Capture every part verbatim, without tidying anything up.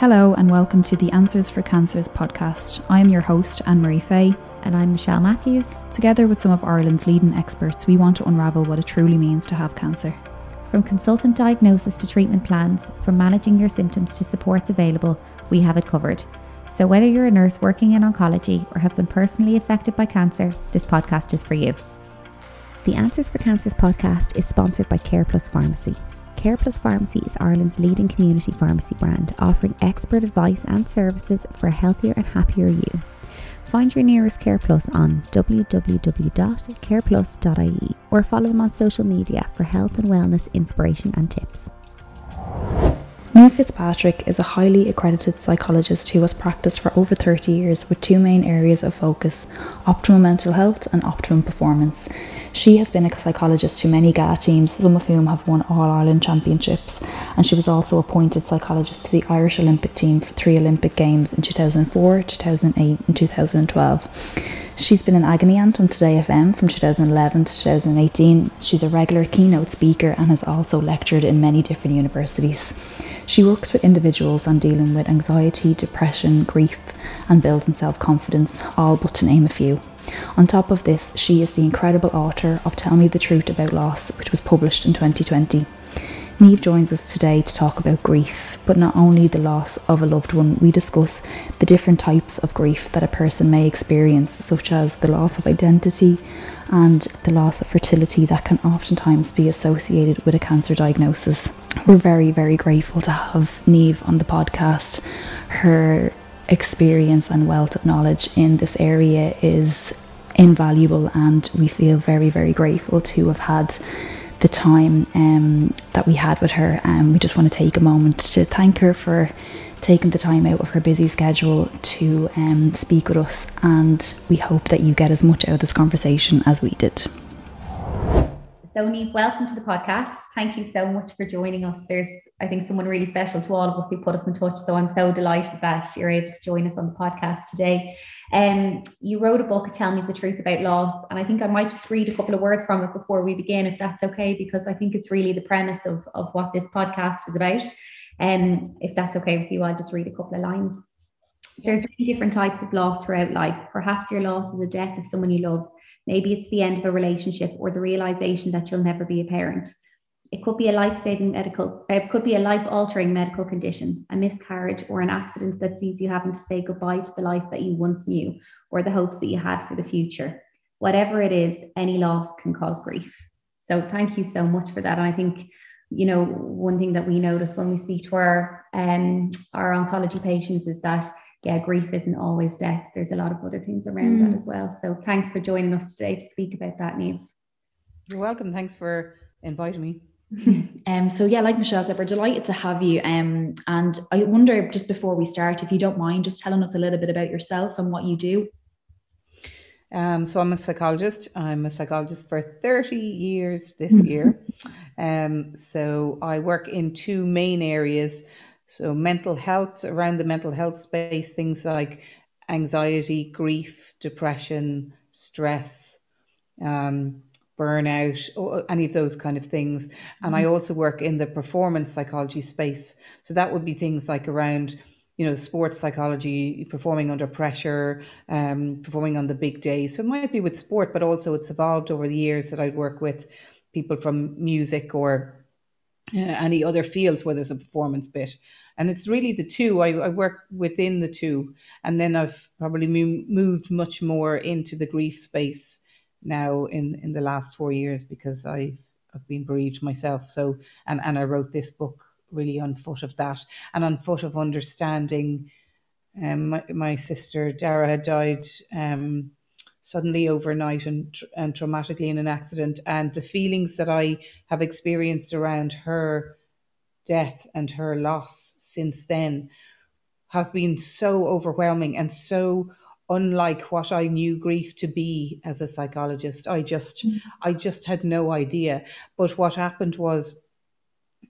Hello and welcome to the Answers for Cancers podcast. I am your host, Anne-Marie Fay. And I'm Michelle Matthews. Together with some of Ireland's leading experts, we want to unravel what it truly means to have cancer. From consultant diagnosis to treatment plans, from managing your symptoms to supports available, we have it covered. So whether you're a nurse working in oncology or have been personally affected by cancer, this podcast is for you. The Answers for Cancers podcast is sponsored by CarePlus Pharmacy. CarePlus Pharmacy is Ireland's leading community pharmacy brand, offering expert advice and services for a healthier and happier you. Find your nearest CarePlus on w w w dot care plus dot i e or follow them on social media for health and wellness inspiration and tips. Niamh Fitzpatrick is a highly accredited psychologist who has practiced for over thirty years with two main areas of focus, optimal mental health and optimum performance. She has been a psychologist to many G A A teams, some of whom have won All-Ireland Championships, and she was also appointed psychologist to the Irish Olympic team for three Olympic Games in two thousand four, two thousand eight and two thousand twelve. She's been an agony aunt on Today F M from two thousand eleven to two thousand eighteen. She's a regular keynote speaker and has also lectured in many different universities. She works with individuals on dealing with anxiety, depression, grief and building self-confidence, all but to name a few. On top of this, she is the incredible author of Tell Me the Truth About Loss, which was published in twenty twenty. Niamh joins us today to talk about grief, but not only the loss of a loved one. We discuss the different types of grief that a person may experience, such as the loss of identity and the loss of fertility that can oftentimes be associated with a cancer diagnosis. We're very, very grateful to have Niamh on the podcast. Her experience and wealth of knowledge in this area is invaluable, and we feel very, very grateful to have had the time um, that we had with her, and um, we just want to take a moment to thank her for taking the time out of her busy schedule to um, speak with us, and we hope that you get as much out of this conversation as we did. So Niamh, welcome to the podcast. Thank you so much for joining us. There's, I think, someone really special to all of us who put us in touch. So I'm so delighted that you're able to join us on the podcast today. Um, you wrote a book, Tell Me the Truth About Loss. And I think I might just read a couple of words from it before we begin, if that's okay, because I think it's really the premise of, of what this podcast is about. Um, if that's okay with you, I'll just read a couple of lines. There's many different types of loss throughout life. Perhaps your loss is the death of someone you love. Maybe it's the end of a relationship or the realization that you'll never be a parent. It could be a life-saving medical, it could be a life-altering medical condition, a miscarriage or an accident that sees you having to say goodbye to the life that you once knew or the hopes that you had for the future. Whatever it is, any loss can cause grief. So thank you so much for that. And I think, you know, one thing that we notice when we speak to our, um, our oncology patients is that yeah, grief isn't always death. There's a lot of other things around mm. that as well. So thanks for joining us today to speak about that, Niamh. You're welcome. Thanks for inviting me. um, so yeah, like Michelle said, we're delighted to have you. Um, and I wonder, just before we start, if you don't mind just telling us a little bit about yourself and what you do. Um, so I'm a psychologist. I'm a psychologist for thirty years this year. Um, so I work in two main areas. So mental health, around the mental health space, things like anxiety, grief, depression, stress, um, burnout, or any of those kind of things. And I also work in the performance psychology space. So that would be things like around, you know, sports psychology, performing under pressure, um, performing on the big day. So it might be with sport, but also it's evolved over the years that I'd work with people from music or Uh, any other fields where there's a performance bit. And it's really the two, I, I work within the two. And then I've probably mo- moved much more into the grief space now in, in the last four years because I've, I've been bereaved myself. So, and, and I wrote this book really on foot of that and on foot of understanding. Um, my, my sister Dara had died um, suddenly overnight and, and traumatically in an accident, and the feelings that I have experienced around her death and her loss since then have been so overwhelming and so unlike what I knew grief to be as a psychologist. I just, mm-hmm. I just had no idea. But what happened was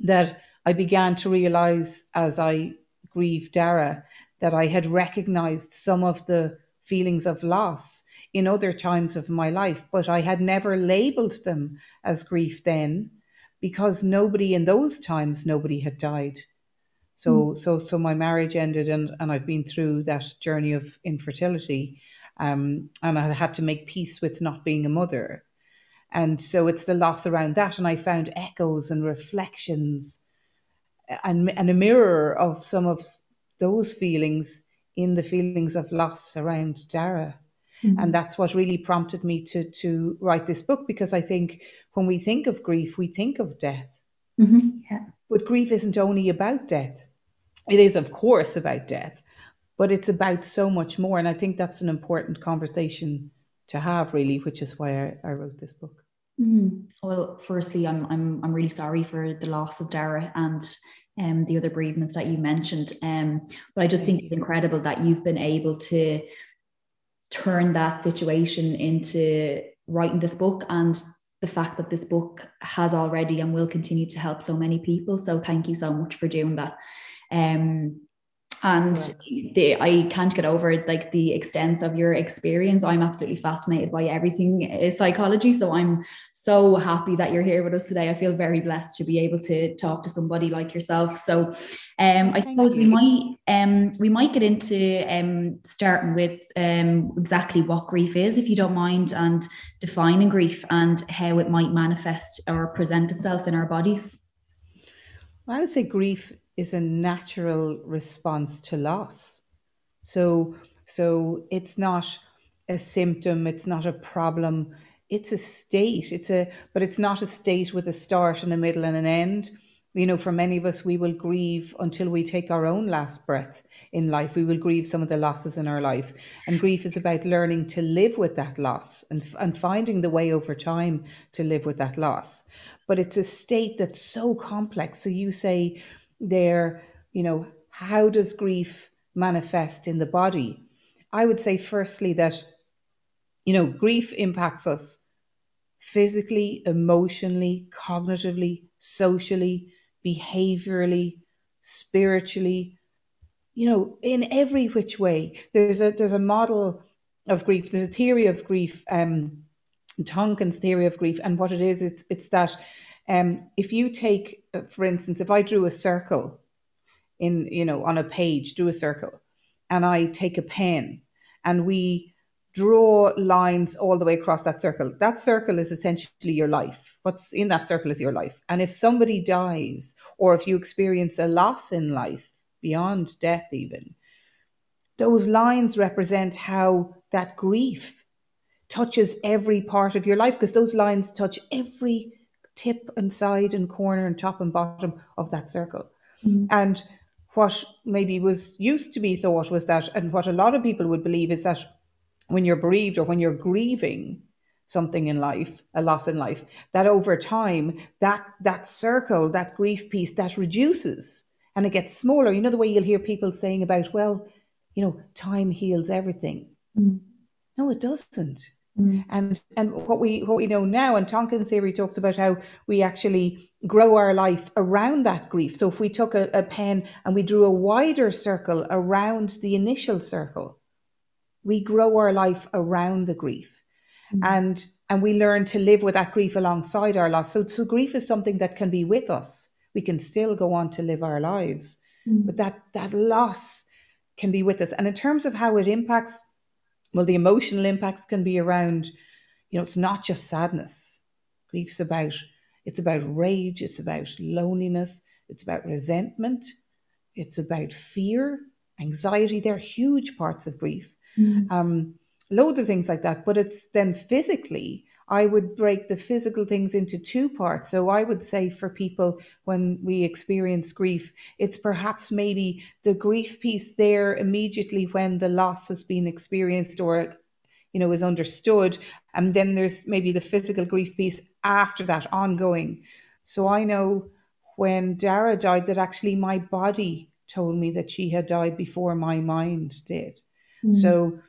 that I began to realize as I grieved Dara that I had recognized some of the feelings of loss in other times of my life, but I had never labeled them as grief then because nobody in those times, nobody had died. So, mm. so, so my marriage ended, and, and I've been through that journey of infertility, um, and I had to make peace with not being a mother. And so it's the loss around that. And I found echoes and reflections and, and a mirror of some of those feelings in the feelings of loss around Dara. Mm-hmm. And that's what really prompted me to, to write this book, because I think when we think of grief, we think of death. Mm-hmm. Yeah. But grief isn't only about death. It is, of course, about death, but it's about so much more. And I think that's an important conversation to have, really, which is why I, I wrote this book. Mm-hmm. Well, firstly, I'm I'm I'm really sorry for the loss of Dara and um, the other bereavements that you mentioned. Um, but I just think it's incredible that you've been able to turn that situation into writing this book, and the fact that this book has already and will continue to help so many people. So thank you so much for doing that. Um, and yeah. the, I can't get over like the extent of your experience. I'm absolutely fascinated by everything is psychology. So I'm so happy that you're here with us today. I feel very blessed to be able to talk to somebody like yourself. So um, I suppose we might um, we might get into um, starting with um, exactly what grief is, if you don't mind, and defining grief and how it might manifest or present itself in our bodies. Well, I would say grief is a natural response to loss. So, so it's not a symptom, it's not a problem, it's a state, it's a, but it's not a state with a start and a middle and an end. You know, for many of us, we will grieve until we take our own last breath in life. We will grieve some of the losses in our life. And grief is about learning to live with that loss and, and finding the way over time to live with that loss. But it's a state that's so complex. So you say, there, you know, how does grief manifest in the body? I would say firstly that, you know, grief impacts us physically, emotionally, cognitively, socially, behaviorally, spiritually, you know, in every which way. There's a there's a model of grief, there's a theory of grief, um, Tonkin's theory of grief, and what it is, it's it's that Um, if you take, for instance, if I drew a circle in, you know, on a page, drew a circle, and I take a pen and we draw lines all the way across that circle, that circle is essentially your life. What's in that circle is your life. And if somebody dies, or if you experience a loss in life beyond death even, those lines represent how that grief touches every part of your life, because those lines touch every tip and side and corner and top and bottom of that circle. Mm. And what maybe was used to be thought was that, and what a lot of people would believe, is that when you're bereaved or when you're grieving something in life, a loss in life, that over time, that that circle, that grief piece, that reduces and it gets smaller. You know, the way you'll hear people saying about, well, you know, time heals everything. Mm. No, it doesn't. Mm. And and what we what we know now, and Tonkin's theory talks about how we actually grow our life around that grief. So if we took a, a pen and we drew a wider circle around the initial circle, we grow our life around the grief. Mm. And and we learn to live with that grief alongside our loss. So, so grief is something that can be with us. We can still go on to live our lives. Mm. But that that loss can be with us. And in terms of how it impacts, well, the emotional impacts can be around, you know, it's not just sadness. Grief's about, it's about rage, it's about loneliness, it's about resentment, it's about fear, anxiety. They're huge parts of grief. Mm. Um, loads of things like that. But it's then physically, I would break the physical things into two parts. So I would say for people when we experience grief, it's perhaps maybe the grief piece there immediately when the loss has been experienced or, you know, is understood. And then there's maybe the physical grief piece after that, ongoing. So I know when Dara died that actually my body told me that she had died before my mind did. Mm-hmm. So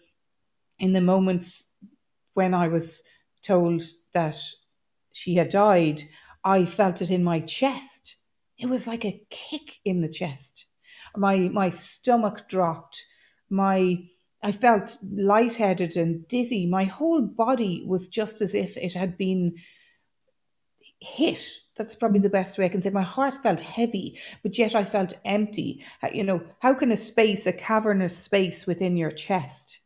in the moments when I was told that she had died, I felt it in my chest. It was like a kick in the chest. My my stomach dropped. My I felt lightheaded and dizzy. My whole body was just as if it had been hit. That's probably the best way I can say. My heart felt heavy, but yet I felt empty. You know, how can a space, a cavernous space within your chest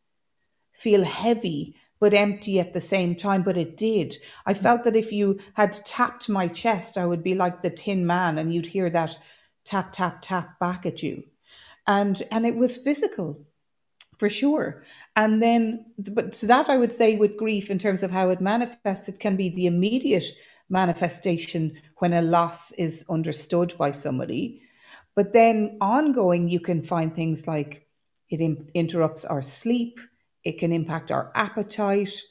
feel heavy but empty at the same time? But it did. I felt that if you had tapped my chest, I would be like the Tin Man, and you'd hear that tap, tap, tap back at you. And and it was physical, for sure. And then, but so that I would say with grief in terms of how it manifests, it can be the immediate manifestation when a loss is understood by somebody. But then ongoing, you can find things like it in- interrupts our sleep, it can impact our appetite,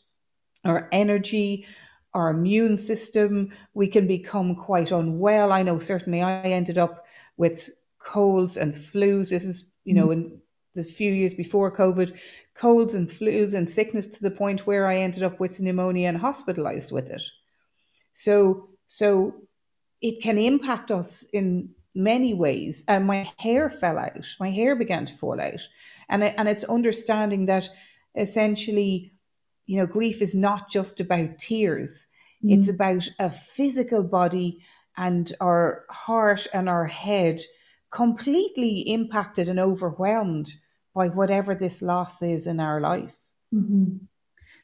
our energy, our immune system. We can become quite unwell. I know certainly I ended up with colds and flus. This is, you know, mm-hmm. in the few years before COVID, colds and flus and sickness to the point where I ended up with pneumonia and hospitalized with it. So, so it can impact us in many ways. And my hair fell out. My hair began to fall out. And, and it's understanding that essentially, you know, grief is not just about tears. Mm. It's about a physical body and our heart and our head completely impacted and overwhelmed by whatever this loss is in our life. Mm-hmm.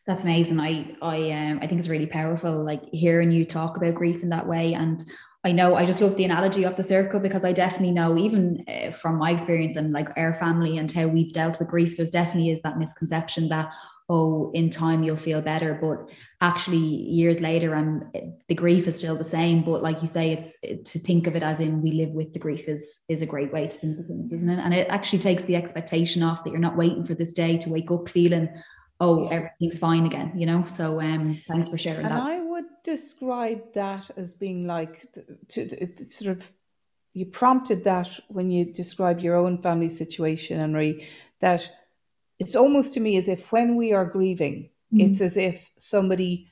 That's amazing. I I um I think it's really powerful, like hearing you talk about grief in that way. And I know I just love the analogy of the circle, because I definitely know, even uh, from my experience and like our family and how we've dealt with grief, there's definitely is that misconception that, oh, in time you'll feel better, but actually years later and the grief is still the same. But like you say, it's it, to think of it as in we live with the grief is is a great way to think of things, isn't it? And it actually takes the expectation off, that you're not waiting for this day to wake up feeling, oh, everything's fine again, you know. So um, thanks for sharing and that. And I would describe that as being like, to, to, to sort of, you prompted that when you describe your own family situation, Anne-Marie, that it's almost to me as if when we are grieving, mm-hmm. it's as if somebody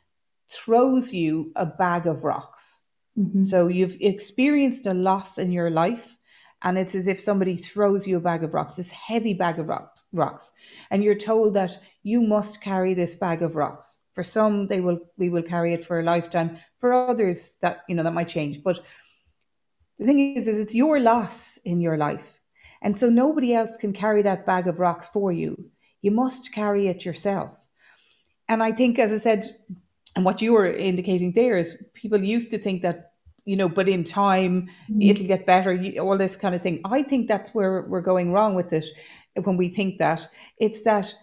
throws you a bag of rocks. Mm-hmm. So you've experienced a loss in your life, and it's as if somebody throws you a bag of rocks, this heavy bag of rocks, rocks, and you're told that you must carry this bag of rocks. For some, they will, we will carry it for a lifetime. For others, that, you know, that might change. But the thing is, is it's your loss in your life, and so nobody else can carry that bag of rocks for you. You must carry it yourself. And I think, as I said, and what you were indicating there is, people used to think that, you know, but in time, mm. it'll get better, you, all this kind of thing. I think that's where we're going wrong with it when we think that. It's that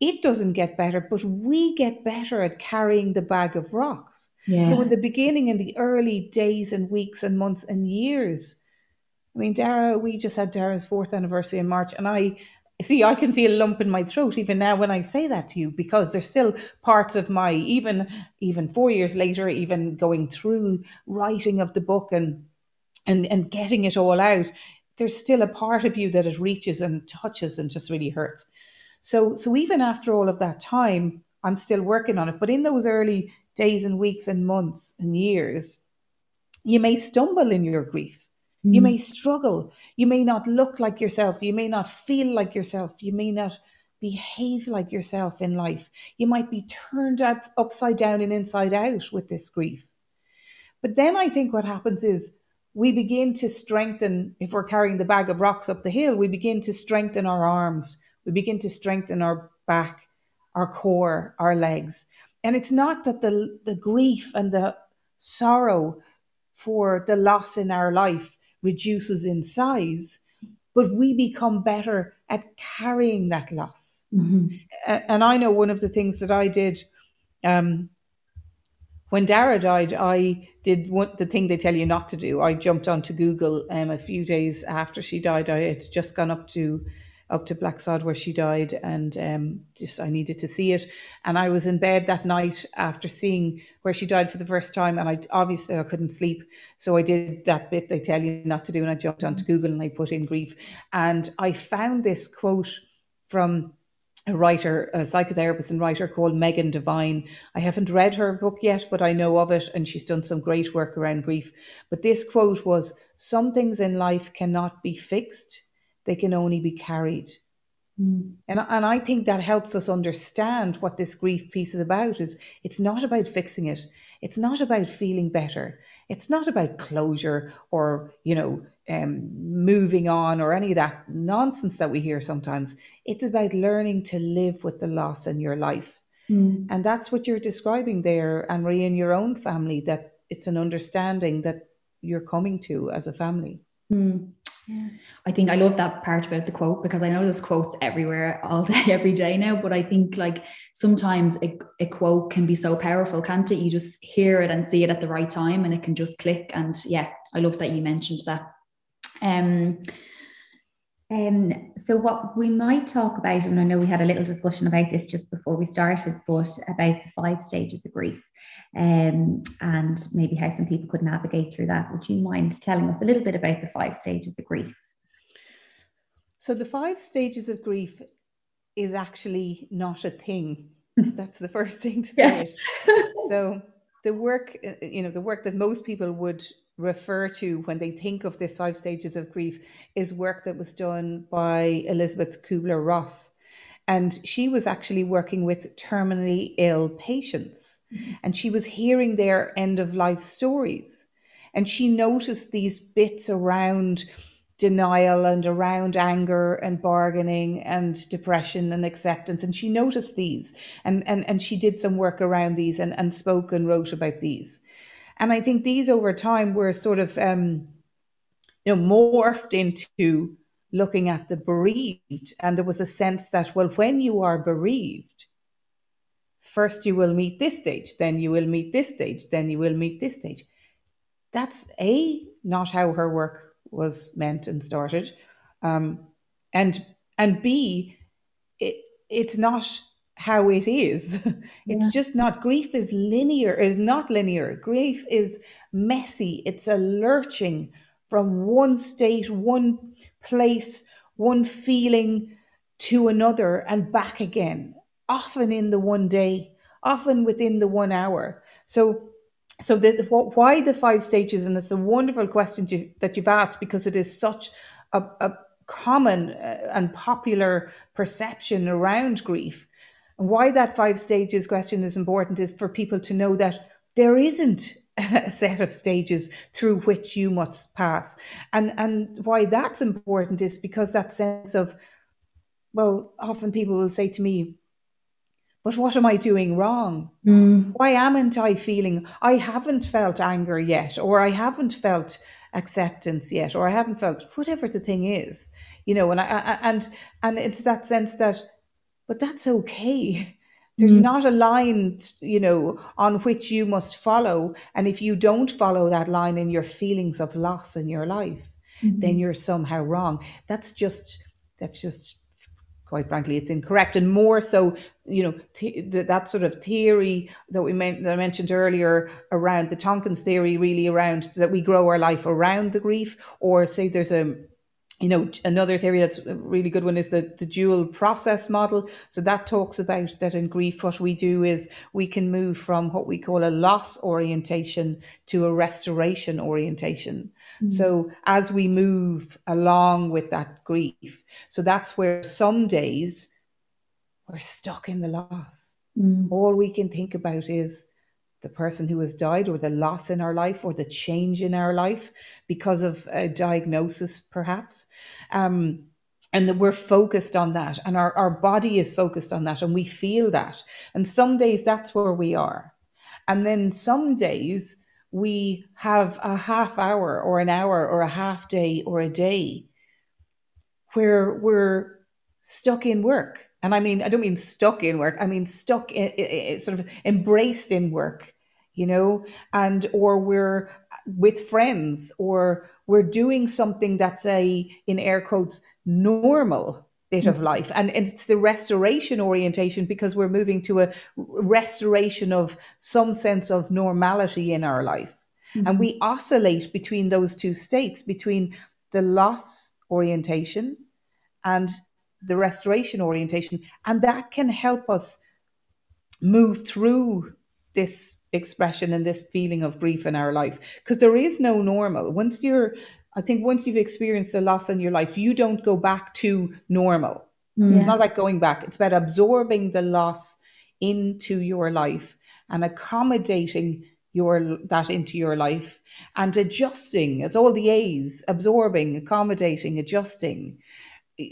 it doesn't get better, but we get better at carrying the bag of rocks. Yeah. So in the beginning, in the early days and weeks and months and years, I mean, Dara, we just had Dara's fourth anniversary in March, and I, see, I can feel a lump in my throat even now when I say that to you, because there's still parts of my, even even four years later, even going through writing of the book and and and getting it all out, there's still a part of you that it reaches and touches and just really hurts. So so even after all of that time, I'm still working on it. But in those early days and weeks and months and years, you may stumble in your grief. You may struggle. You may not look like yourself. You may not feel like yourself. You may not behave like yourself in life. You might be turned up, upside down and inside out with this grief. But then I think what happens is we begin to strengthen, if we're carrying the bag of rocks up the hill, we begin to strengthen our arms. We begin to strengthen our back, our core, our legs. And it's not that the, the grief and the sorrow for the loss in our life reduces in size, but we become better at carrying that loss. Mm-hmm. And I know one of the things that I did um, when Dara died, I did one, the thing they tell you not to do. I jumped onto Google um, a few days after she died. I had just gone up to up to Blacksod where she died, and um, just I needed to see it. And I was in bed that night after seeing where she died for the first time, and I obviously I couldn't sleep. So I did that bit they tell you not to do, and I jumped onto Google and I put in grief. And I found this quote from a writer, a psychotherapist and writer called Megan Devine. I haven't read her book yet, but I know of it, and she's done some great work around grief. But this quote was, "Some things in life cannot be fixed. They can only be carried." Mm. And, and I think that helps us understand what this grief piece is about. Is it's not about fixing it. It's not about feeling better. It's not about closure or, you know, um, moving on or any of that nonsense that we hear sometimes. It's about learning to live with the loss in your life. Mm. And that's what you're describing there, Anne-Marie, in your own family, that it's an understanding that you're coming to as a family. Mm. Yeah. I think I love that part about the quote, because I know there's quotes everywhere all day, every day now, but I think like sometimes a, a quote can be so powerful, can't it? You just hear it and see it at the right time and it can just click. And yeah, I love that you mentioned that. Um, um, so what we might talk about, and I know we had a little discussion about this just before we started, but about the five stages of grief. Um, and maybe how some people could navigate through that. Would you mind telling us a little bit about the five stages of grief? So the five stages of grief is actually not a thing. That's the first thing to say. Yeah. So the work, you know, the work that most people would refer to when they think of this five stages of grief is work that was done by Elizabeth Kubler-Ross. And she was actually working with terminally ill patients, mm-hmm. and she was hearing their end of life stories. And she noticed these bits around denial and around anger and bargaining and depression and acceptance. And she noticed these, and, and, and she did some work around these and, and spoke and wrote about these. And I think these over time were sort of, um, you know, morphed into looking at the bereaved. And there was a sense that, well, when you are bereaved, first you will meet this stage, then you will meet this stage, then you will meet this stage. That's A, not how her work was meant and started. Um, and and B, it, it's not how it is. It's yeah. just not. Grief is linear, is not linear. Grief is messy. It's a lurching from one state, one place, one feeling to another and back again, often in the one day, often within the one hour. So so the, why the five stages? And it's a wonderful question to, that you've asked, because it is such a, a common and popular perception around grief. And why that five stages question is important is for people to know that there isn't a set of stages through which you must pass. And and why that's important is because that sense of, well, often people will say to me, but what am I doing wrong? Mm. Why haven't I feeling, I haven't felt anger yet, or I haven't felt acceptance yet, or I haven't felt whatever the thing is, you know, and, I, and, and it's that sense that, but that's okay. There's mm-hmm. not a line, you know, on which you must follow. And if you don't follow that line in your feelings of loss in your life, mm-hmm. then you're somehow wrong. That's just, that's just, quite frankly, it's incorrect. And more so, you know, th- that sort of theory that we meant, that I mentioned earlier around the Tonkin's theory, really around that we grow our life around the grief, or say there's a, you know, another theory that's a really good one is the, the dual process model. So that talks about that in grief, what we do is we can move from what we call a loss orientation to a restoration orientation. Mm-hmm. So as we move along with that grief, so that's where some days we're stuck in the loss. Mm-hmm. All we can think about is the person who has died, or the loss in our life, or the change in our life because of a diagnosis, perhaps. Um, and that we're focused on that, and our, our body is focused on that, and we feel that. And some days that's where we are. And then some days we have a half hour or an hour or a half day or a day where we're stuck in work. And I mean, I don't mean stuck in work. I mean, stuck in, in sort of embraced in work, you know, and or we're with friends, or we're doing something that's a, in air quotes, normal bit of life. And, and it's the restoration orientation, because we're moving to a restoration of some sense of normality in our life. Mm-hmm. And we oscillate between those two states, between the loss orientation and the restoration orientation, and that can help us move through this expression and this feeling of grief in our life, because there is no normal. Once you're, I think once you've experienced a loss in your life, you don't go back to normal. Yeah. It's not like going back. It's about absorbing the loss into your life and accommodating your that into your life and adjusting. It's all the A's: absorbing, accommodating, adjusting,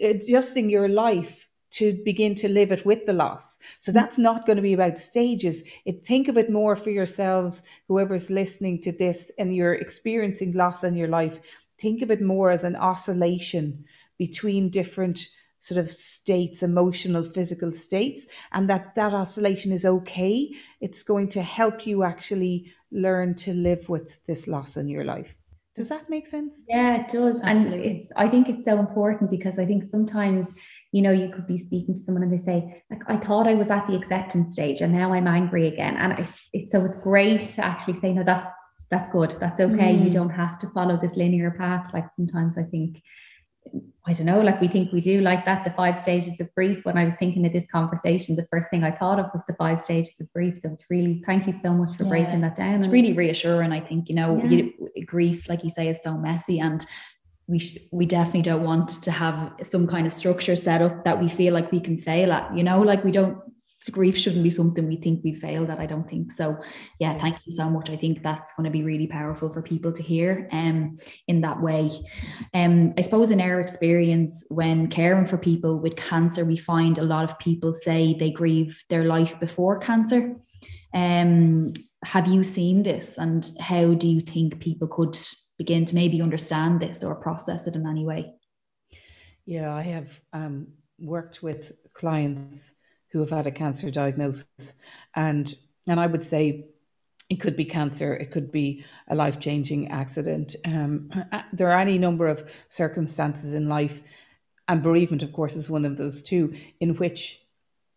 adjusting your life to begin to live it with the loss. So that's not going to be about stages. It, think of it more for yourselves, whoever's listening to this and you're experiencing loss in your life. Think of it more as an oscillation between different sort of states, emotional, physical states, and that that oscillation is okay. It's going to help you actually learn to live with this loss in your life. Does that make sense? Yeah, it does. Absolutely. And it's, I think it's so important, because I think sometimes, you know, you could be speaking to someone and they say, like, I thought I was at the acceptance stage and now I'm angry again. And it's, it's so it's great to actually say, no, that's, that's good. That's okay. Mm. You don't have to follow this linear path. Like sometimes I think, I don't know, like we think we do like that, the five stages of grief. When I was thinking of this conversation, the first thing I thought of was the five stages of grief. So it's really, thank you so much for yeah. breaking that down. It's really reassuring. I think, you know, yeah. you, grief, like you say, is so messy, and we sh- we definitely don't want to have some kind of structure set up that we feel like we can fail at, you know, like we don't, grief shouldn't be something we think we failed at. I don't think so. Yeah, thank you so much. I think that's going to be really powerful for people to hear um, in that way. Um, I suppose in our experience when caring for people with cancer, we find a lot of people say they grieve their life before cancer. Um, have you seen this, and how do you think people could begin to maybe understand this or process it in any way? Yeah, I have um, worked with clients who have had a cancer diagnosis, and and I would say it could be cancer, it could be a life-changing accident. Um, there are any number of circumstances in life, and bereavement, of course, is one of those too, in which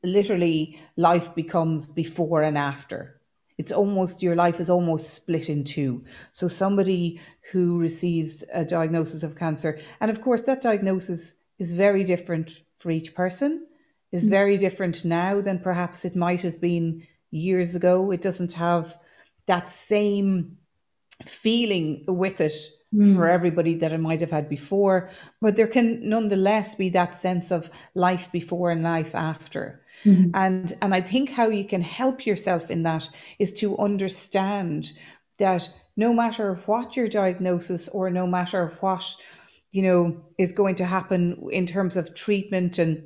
literally life becomes before and after. It's almost, your life is almost split in two. So somebody who receives a diagnosis of cancer, and of course that diagnosis is very different for each person, is very different now than perhaps it might have been years ago. It doesn't have that same feeling with it mm. for everybody that it might have had before, but there can nonetheless be that sense of life before and life after. Mm. And, and I think how you can help yourself in that is to understand that no matter what your diagnosis, or no matter what, you know, is going to happen in terms of treatment and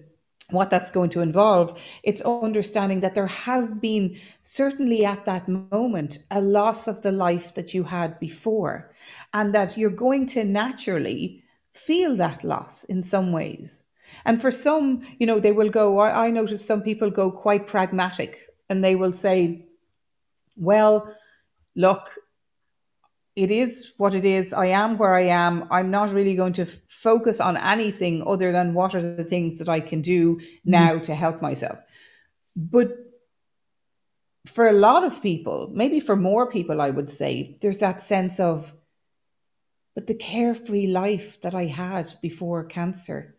what that's going to involve, it's understanding that there has been, certainly at that moment, a loss of the life that you had before, and that you're going to naturally feel that loss in some ways. And for some, you know, they will go, I, I notice some people go quite pragmatic, and they will say, well, look, it is what it is. I am where I am. I'm not really going to f- focus on anything other than what are the things that I can do now to help myself. But for a lot of people, maybe for more people, I would say, there's that sense of, but the carefree life that I had before cancer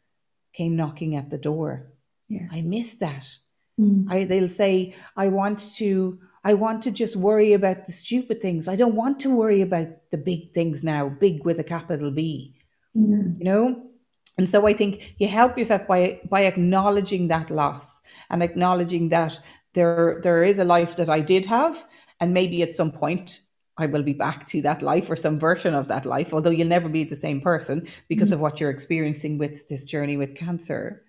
came knocking at the door. Yeah. I miss that. Mm. I, they'll say, I want to... I want to just worry about the stupid things. I don't want to worry about the big things now, big with a capital B, mm. you know? And so I think you help yourself by by acknowledging that loss, and acknowledging that there there is a life that I did have, and maybe at some point I will be back to that life, or some version of that life, although you'll never be the same person because mm. of what you're experiencing with this journey with cancer.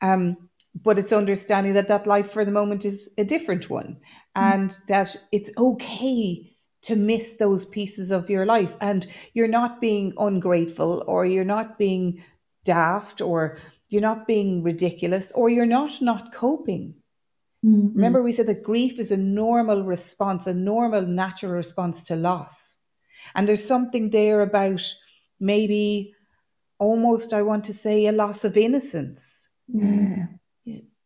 Um, but it's understanding that that life for the moment is a different one, and that it's okay to miss those pieces of your life, and you're not being ungrateful, or you're not being daft, or you're not being ridiculous, or you're not not coping. Mm-hmm. Remember, we said that grief is a normal response, a normal, natural response to loss. And there's something there about maybe almost, I want to say, a loss of innocence. Yeah.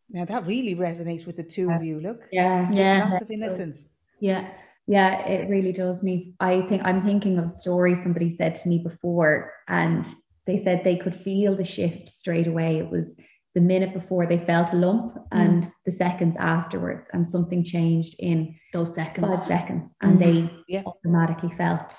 Now that really resonates with the two of you. Look, yeah, yeah, loss of innocence. Yeah, yeah, it really does. Me, I think I'm thinking of a story somebody said to me before, and they said they could feel the shift straight away. It was the minute before they felt a lump, mm. and the seconds afterwards, and something changed in those seconds, five seconds, and mm. they yeah. automatically felt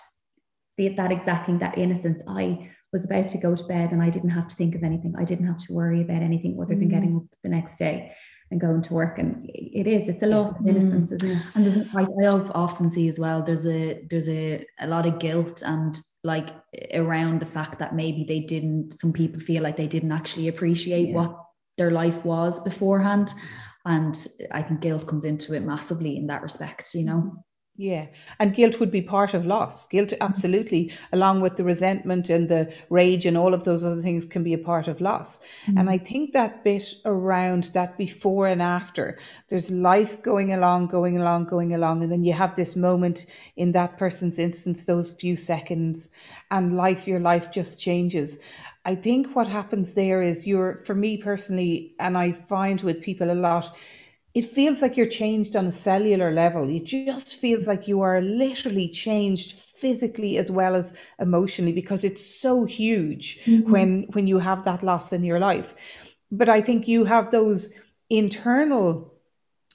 the, that exacting that innocence. I. was about to go to bed, and I didn't have to think of anything. I didn't have to worry about anything other than getting up the next day. and going to work. And it is, it's a loss of innocence, isn't it? And I, I often see as well, there's a there's a, a lot of guilt and like around the fact that maybe they didn't, some people feel like they didn't actually appreciate yeah. what their life was beforehand. And I think guilt comes into it massively in that respect, you know? Yeah. And guilt would be part of loss. Guilt, absolutely, mm-hmm. along with the resentment and the rage and all of those other things can be a part of loss. Mm-hmm. And I think that bit around that before and after, there's life going along, going along, going along. And then you have this moment in that person's instance, those few seconds, and life, your life just changes. I think what happens there is you're, for me personally, and I find with people a lot, it feels like you're changed on a cellular level. It just feels like you are literally changed physically as well as emotionally, because it's so huge mm-hmm. when, when you have that loss in your life. But I think you have those internal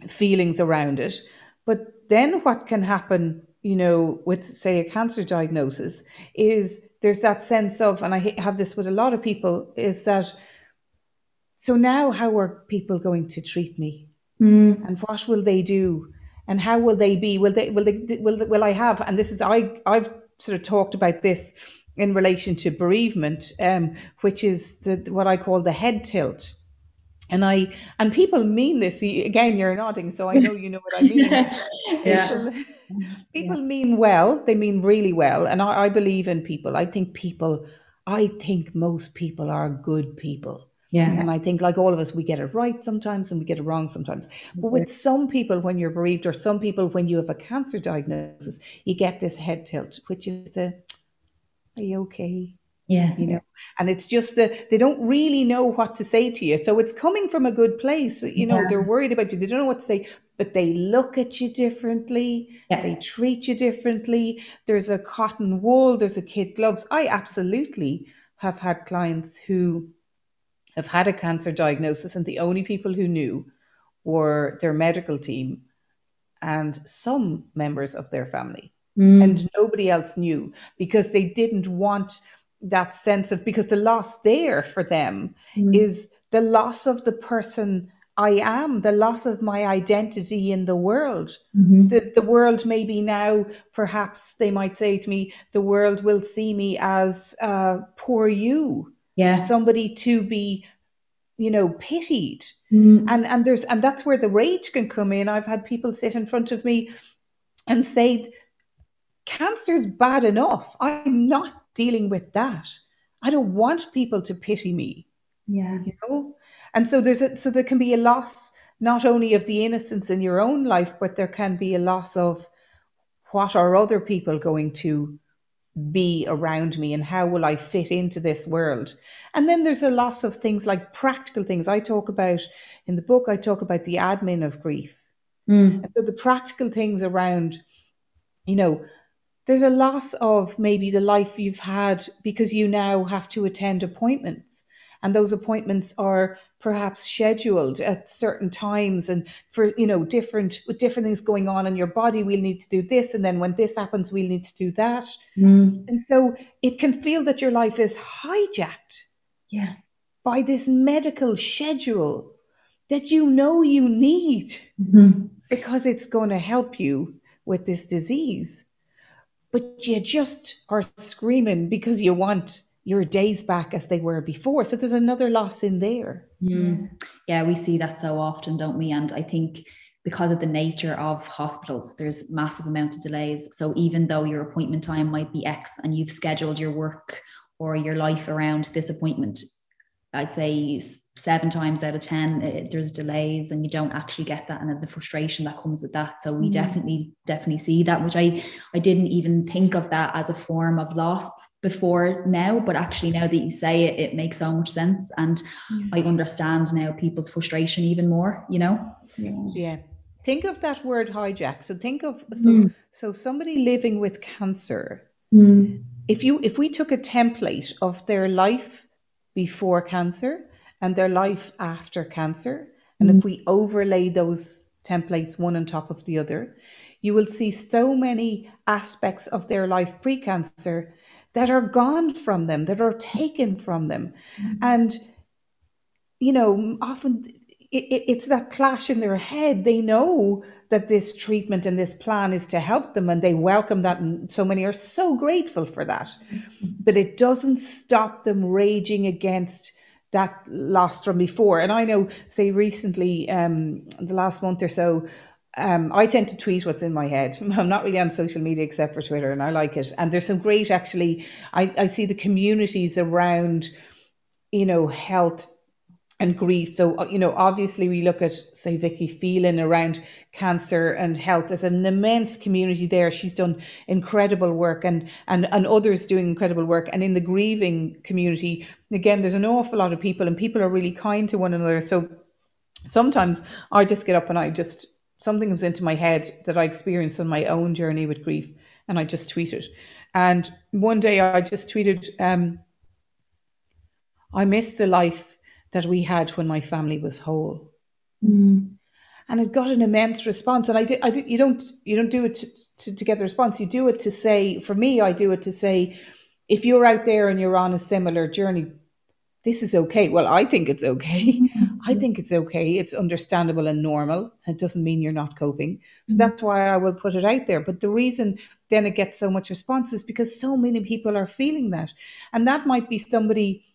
feelings around it. But then what can happen, you know, with, say, a cancer diagnosis is there's that sense of, and I have this with a lot of people, is that, so now how are people going to treat me? Mm. And what will they do? And how will they be? Will they? Will they? Will will I have? And this is I. I've sort of talked about this in relation to bereavement, um, which is the, what I call the head tilt. And I and people mean this. Again, you're nodding, so I know you know what I mean. yeah. People yeah. mean well. They mean really well. And I, I believe in people. I think people. I think most people are good people. Yeah. And I think, like all of us, we get it right sometimes and we get it wrong sometimes. But with some people, when you're bereaved, or some people, when you have a cancer diagnosis, you get this head tilt, which is the, are you okay? Yeah. You know, and it's just that they don't really know what to say to you. So it's coming from a good place. You know, yeah. they're worried about you. They don't know what to say, but they look at you differently. Yeah. They treat you differently. There's a cotton wool. There's a kid gloves. I absolutely have had clients who have had a cancer diagnosis, and the only people who knew were their medical team and some members of their family. Mm. And nobody else knew, because they didn't want that sense of, because the loss there for them mm. is the loss of the person I am, the loss of my identity in the world. Mm-hmm. The, the world maybe now, perhaps they might say to me, the world will see me as uh, poor you. Yeah, somebody to be, you know, pitied, mm. and and there's and that's where the rage can come in. I've had people sit in front of me and say, "Cancer's bad enough. I'm not dealing with that. I don't want people to pity me." Yeah, you know, and so there's a, so there can be a loss not only of the innocence in your own life, but there can be a loss of what are other people going to be around me, and how will I fit into this world? And then there's a loss of things like practical things. I talk about in the book, I talk about the admin of grief. Mm. And so the practical things around, you know, there's a loss of maybe the life you've had, because you now have to attend appointments, and those appointments are perhaps scheduled at certain times, and for, you know, different different things going on in your body, we'll need to do this, and then when this happens, we'll need to do that. Mm. And so it can feel that your life is hijacked yeah. by this medical schedule that you know you need mm-hmm. because it's going to help you with this disease. But you just are screaming because you want your days back as they were before. So there's another loss in there. Mm. Yeah, we see that so often, don't we? And I think because of the nature of hospitals, there's massive amount of delays. So even though your appointment time might be X and you've scheduled your work or your life around this appointment, I'd say seven times out of ten, it, there's delays and you don't actually get that. And the frustration that comes with that. So we mm. definitely, definitely see that, which I, I didn't even think of that as a form of loss before now, but actually now that you say it, it makes so much sense. And mm. I understand now people's frustration even more, you know? Yeah. Think of that word hijack. So think of, so, mm. so somebody living with cancer, mm. if you, if we took a template of their life before cancer and their life after cancer, mm. and if we overlay those templates one on top of the other, you will see so many aspects of their life pre-cancer that are gone from them, that are taken from them. Mm-hmm. And, you know, often it, it, it's that clash in their head. They know that this treatment and this plan is to help them, and they welcome that, and so many are so grateful for that. But it doesn't stop them raging against that loss from before. And I know, say recently, um, the last month or so, um, I tend to tweet what's in my head. I'm not really on social media except for Twitter, and I like it. And there's some great, actually, I, I see the communities around, you know, health and grief. So, you know, obviously we look at, say, Vicky Phelan around cancer and health. There's an immense community there. She's done incredible work, and, and, and others doing incredible work. And in the grieving community, again, there's an awful lot of people, and people are really kind to one another. So sometimes I just get up and I just, something comes into my head that I experienced on my own journey with grief, and I just tweet it. And one day I just tweeted, um, I miss the life that we had when my family was whole. Mm. And it got an immense response. And I did, I did, you don't, you don't do it to, to, to get the response. You do it to say, for me, I do it to say, if you're out there and you're on a similar journey, this is okay. Well, I think it's okay. Mm-hmm. I think it's okay. It's understandable and normal. It doesn't mean you're not coping. So mm-hmm. that's why I will put it out there. But the reason then it gets so much response is because so many people are feeling that. And that might be somebody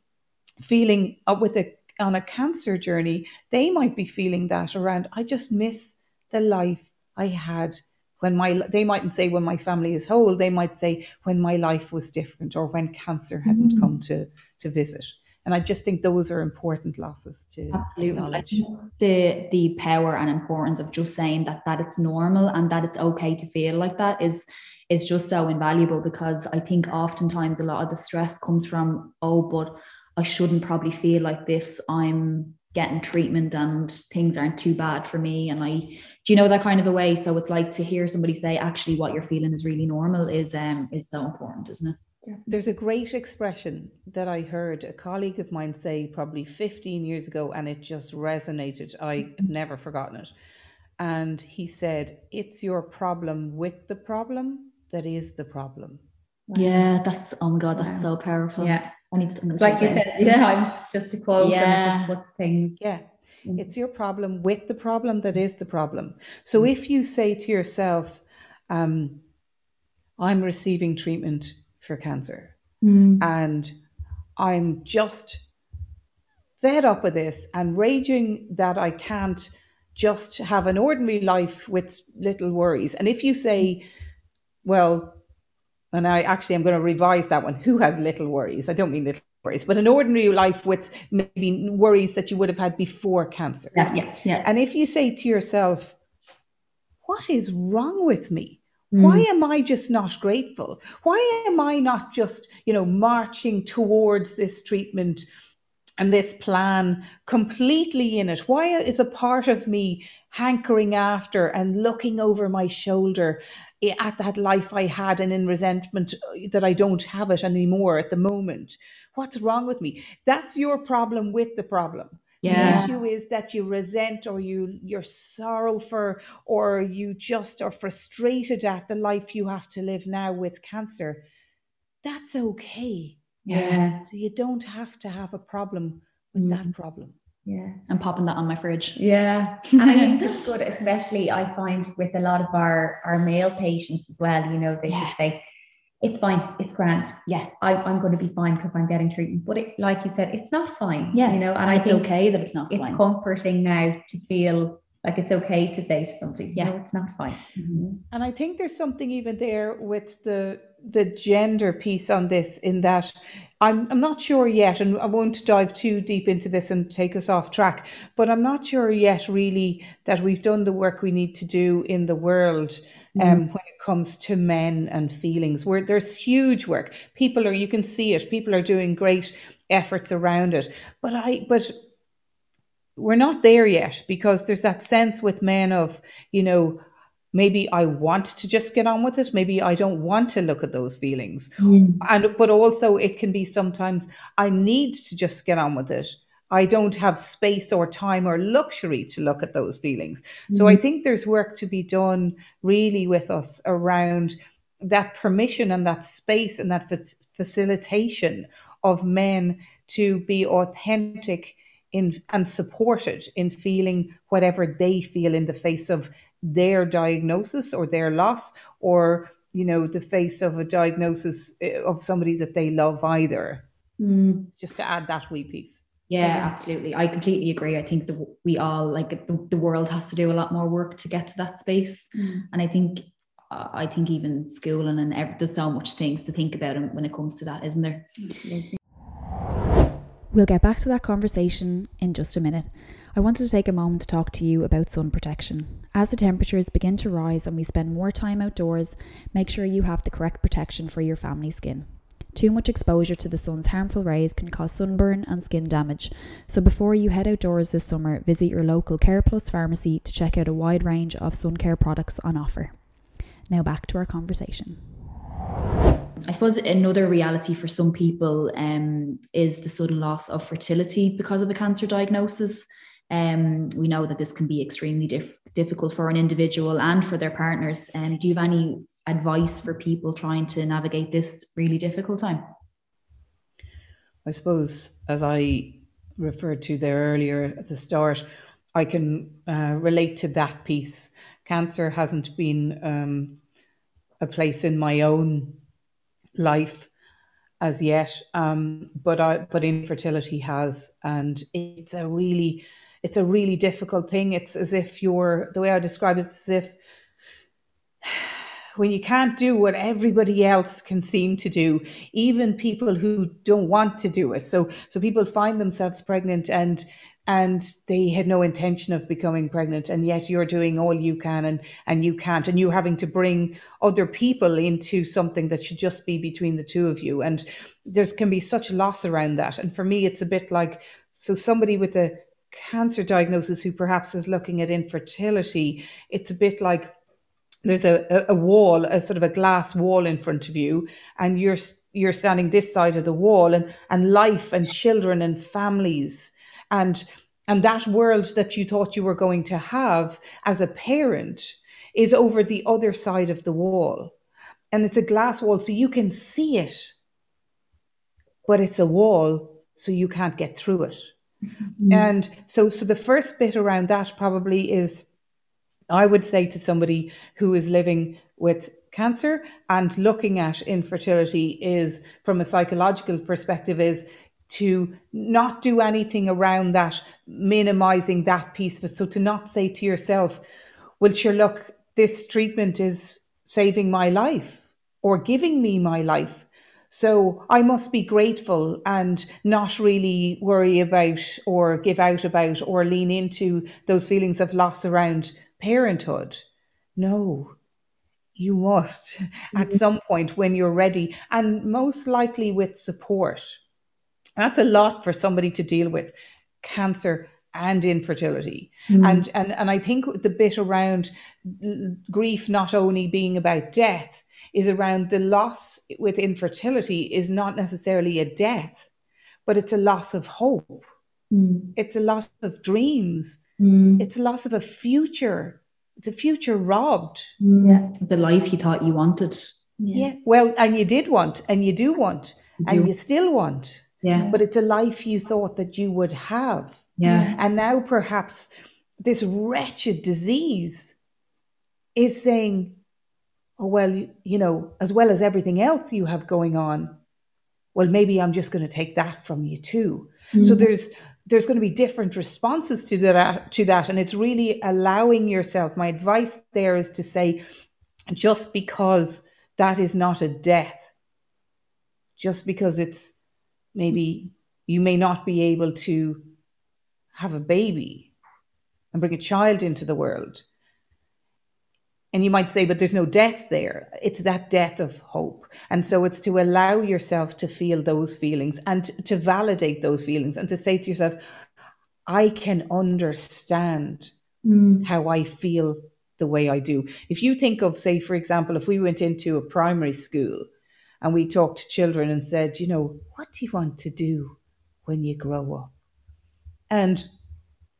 feeling up with a, on a cancer journey. They might be feeling that around, I just miss the life I had when my, they mightn't say when my family is whole, they might say when my life was different, or when cancer hadn't mm-hmm. come to, to visit. And I just think those are important losses to acknowledge. The, the power and importance of just saying that, that it's normal and that it's okay to feel like that is, is just so invaluable, because I think oftentimes a lot of the stress comes from, oh, but I shouldn't probably feel like this. I'm getting treatment and things aren't too bad for me. And I, do you know, that kind of a way. So it's like to hear somebody say, actually what you're feeling is really normal is, um, is so important, isn't it? Yeah. There's a great expression that I heard a colleague of mine say probably fifteen years ago, and it just resonated. I have never forgotten it. And he said, it's your problem with the problem that is the problem. Yeah, that's, oh my God, that's wow. so powerful. Yeah. I need to it's like you said, yeah. Sometimes it's just a quote yeah. and it just puts things. Yeah. It's your problem with the problem that is the problem. So mm-hmm. if you say to yourself, um, I'm receiving treatment for cancer mm-hmm. and I'm just fed up with this and raging that I can't just have an ordinary life with little worries. And if you say, well, and I actually am going to revise that one. Who has little worries? I don't mean little worries, but an ordinary life with maybe worries that you would have had before cancer. Yeah, yeah, yeah. And if you say to yourself, what is wrong with me? Mm. Why am I just not grateful? Why am I not just, you know, marching towards this treatment and this plan completely in it? Why is a part of me hankering after and looking over my shoulder at that life I had, and in resentment that I don't have it anymore at the moment? What's wrong with me? That's your problem with the problem. Yeah. The issue is that you resent, or you, you're sorrow for, or you just are frustrated at the life you have to live now with cancer. That's okay. Yeah. So you don't have to have a problem with mm. that problem. Yeah. I'm popping that on my fridge. Yeah. And I think it's good, especially I find with a lot of our, our male patients as well, you know, they yeah. just say, it's fine. It's grand. Yeah. I, I'm going to be fine because I'm getting treatment. But it, like you said, it's not fine. Yeah. You know, and, and I it's think okay that it's not fine. It's comforting now to feel like it's okay to say to somebody, yeah, no, it's not fine. Mm-hmm. And I think there's something even there with the, the gender piece on this, in that I'm, I'm not sure yet, and I won't dive too deep into this and take us off track, but I'm not sure yet really that we've done the work we need to do in the world um, mm-hmm. when it comes to men and feelings, where there's huge work. People are, you can see it, people are doing great efforts around it, but I, but we're not there yet, because there's that sense with men of, you know, maybe I want to just get on with it. Maybe I don't want to look at those feelings. Mm. And but also it can be sometimes I need to just get on with it. I don't have space or time or luxury to look at those feelings. Mm. So I think there's work to be done really with us around that permission and that space and that fa- facilitation of men to be authentic in and supported in feeling whatever they feel in the face of their diagnosis or their loss, or, you know, the face of a diagnosis of somebody that they love either. Mm. Just to add that wee piece. Yeah, absolutely. I completely agree. I think that we all, like, the, the world has to do a lot more work to get to that space. Mm. And I think, uh, I think even schooling and every, there's so much things to think about when it comes to that, isn't there? Absolutely. We'll get back to that conversation in just a minute. I wanted to take a moment to talk to you about sun protection. As the temperatures begin to rise and we spend more time outdoors, make sure you have the correct protection for your family's skin. Too much exposure to the sun's harmful rays can cause sunburn and skin damage. So before you head outdoors this summer, visit your local CarePlus Pharmacy to check out a wide range of sun care products on offer. Now back to our conversation. I suppose another reality for some people um, is the sudden loss of fertility because of a cancer diagnosis. Um, we know that this can be extremely diff- difficult for an individual and for their partners. Um, do you have any advice for people trying to navigate this really difficult time? I suppose, as I referred to there earlier at the start, I can uh, relate to that piece. Cancer hasn't been um, a place in my own life as yet, um, but I, but infertility has, and it's a really it's a really difficult thing. It's as if you're the way I describe it, it's as if when you can't do what everybody else can seem to do, even people who don't want to do it. So so people find themselves pregnant and and they had no intention of becoming pregnant, and yet you're doing all you can and, and you can't, and you're having to bring other people into something that should just be between the two of you. And there can be such loss around that. And for me, it's a bit like, so somebody with a cancer diagnosis who perhaps is looking at infertility, it's a bit like, there's a, a wall, a sort of a glass wall in front of you, and you're you're standing this side of the wall, and, and life and children and families and and that world that you thought you were going to have as a parent is over the other side of the wall. And it's a glass wall, so you can see it, but it's a wall, so you can't get through it. Mm-hmm. And so so the first bit around that probably is, I would say to somebody who is living with cancer and looking at infertility is, from a psychological perspective, is to not do anything around that, minimizing that piece of it. So to not say to yourself, well, sure, look, this treatment is saving my life or giving me my life, so I must be grateful and not really worry about or give out about or lean into those feelings of loss around parenthood. No, you must at some point when you're ready, and most likely with support. That's a lot for somebody to deal with, cancer and infertility. Mm. And, and and I think the bit around grief not only being about death is around the loss with infertility is not necessarily a death, but it's a loss of hope. Mm. It's a loss of dreams. Mm. It's a loss of a future. It's a future robbed. Yeah, the life you thought you wanted. Yeah. yeah. Well, and you did want, and you do want, you and do. you still want. Yeah. But it's a life you thought that you would have. Yeah. And now perhaps this wretched disease is saying, oh, well, you know, as well as everything else you have going on, well, maybe I'm just going to take that from you too. Mm. So there's... there's going to be different responses to that, to that. And it's really allowing yourself. My advice there is to say, just because that is not a death, just because it's maybe you may not be able to have a baby and bring a child into the world. And you might say, but there's no death there. It's that death of hope. And so it's to allow yourself to feel those feelings and to validate those feelings and to say to yourself, I can understand mm. how I feel the way I do. If you think of, say, for example, if we went into a primary school and we talked to children and said, you know, what do you want to do when you grow up? And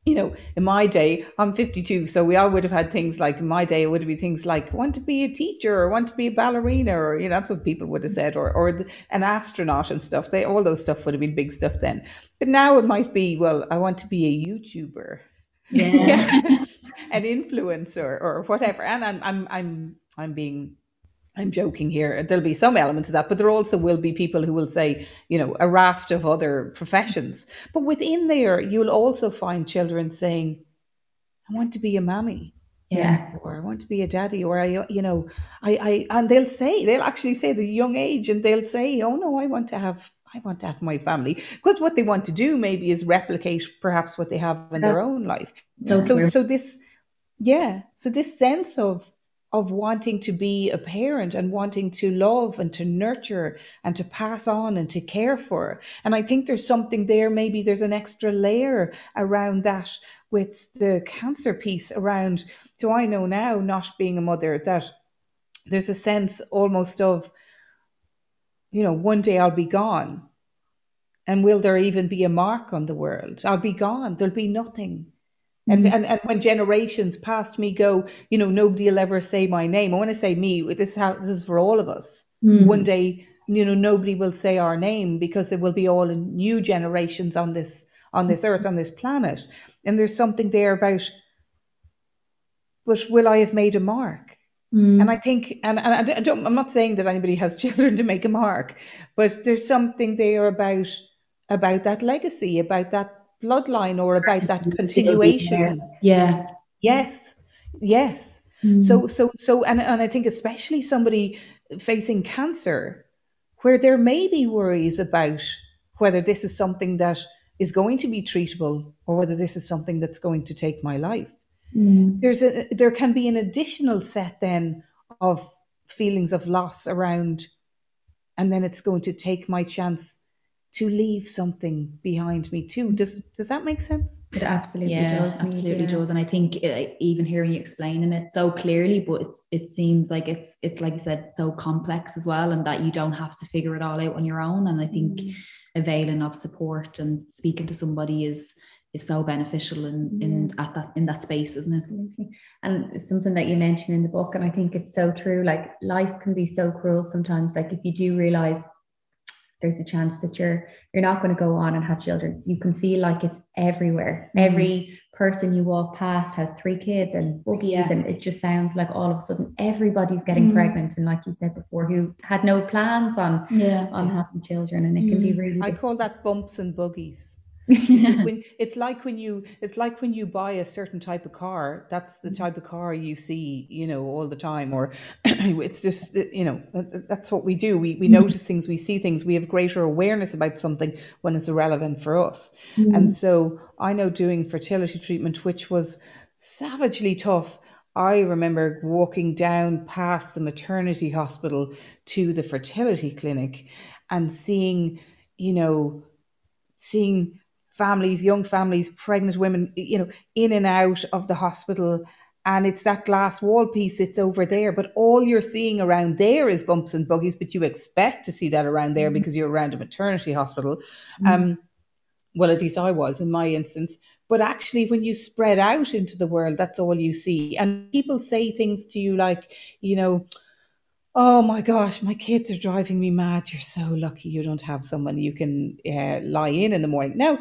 you know, in my day, I'm fifty-two, so we all would have had things like, in my day, it would be things like, want to be a teacher or want to be a ballerina, or, you know, that's what people would have said, or or an astronaut and stuff. They, all those stuff would have been big stuff then. But now it might be, well, I want to be a YouTuber, yeah, yeah. an influencer or whatever. And I'm, I'm, I'm, I'm being... I'm joking here. There'll be some elements of that, but there also will be people who will say, you know, a raft of other professions. But within there, you'll also find children saying, I want to be a mammy. Yeah. Or I want to be a daddy, or I, you know, I, I, and they'll say, they'll actually say at a young age, and they'll say, oh no, I want to have, I want to have my family. Because what they want to do maybe is replicate perhaps what they have in their own life. So, so, so this, yeah. So this sense of, of wanting to be a parent and wanting to love and to nurture and to pass on and to care for. And I think there's something there, maybe there's an extra layer around that with the cancer piece around. So I know now, not being a mother, that there's a sense almost of, you know, one day I'll be gone. And will there even be a mark on the world? I'll be gone. There'll be nothing. And, and and when generations past me go, you know, nobody will ever say my name. And when I say me, this is, how, this is for all of us. Mm. One day, you know, nobody will say our name, because it will be all in new generations on this on this earth, on this planet. And there's something there about, but will I have made a mark? Mm. And I think, and, and I don't, I'm not saying that anybody has children to make a mark, but there's something there about about that legacy, about that bloodline, or about that continuation. Yeah. Yes. Yes. Mm. So, so, so, and, and I think especially somebody facing cancer, where there may be worries about whether this is something that is going to be treatable, or whether this is something that's going to take my life. Mm. There's a, there can be an additional set then of feelings of loss around, and then it's going to take my chance to leave something behind me too. Does does that make sense? It absolutely yeah, does. Absolutely yeah. does. And I think it, even hearing you explaining it so clearly, but it's, it seems like it's, it's like you said, so complex as well, and that you don't have to figure it all out on your own. And I think mm. availing of support and speaking to somebody is is so beneficial in, in yeah. at that in that space, isn't it? Absolutely. And something that you mentioned in the book, and I think it's so true, like life can be so cruel sometimes. Like if you do realise there's a chance that you're you're not going to go on and have children, you can feel like it's everywhere. Mm-hmm. Every person you walk past has three kids and buggies, yeah. and it just sounds like all of a sudden everybody's getting mm-hmm. pregnant, and like you said before, who had no plans on yeah. on having children. And it mm-hmm. can be really I call that bumps and buggies. It's, when, it's like when you it's like when you buy a certain type of car, that's the type of car you see, you know, all the time. Or it's just, you know, that's what we do. We we notice things, we see things, we have greater awareness about something when it's irrelevant for us. Mm-hmm. And so I know doing fertility treatment, which was savagely tough, I remember walking down past the maternity hospital to the fertility clinic and seeing, you know, seeing families, young families, pregnant women, you know, in and out of the hospital. And it's that glass wall piece, it's over there, but all you're seeing around there is bumps and buggies, but you expect to see that around there because you're around a maternity hospital. Mm. Um, well, at least I was in my instance. But actually, when you spread out into the world, that's all you see. And people say things to you like, you know, oh my gosh, my kids are driving me mad. You're so lucky you don't have someone you can uh, lie in in the morning. Now,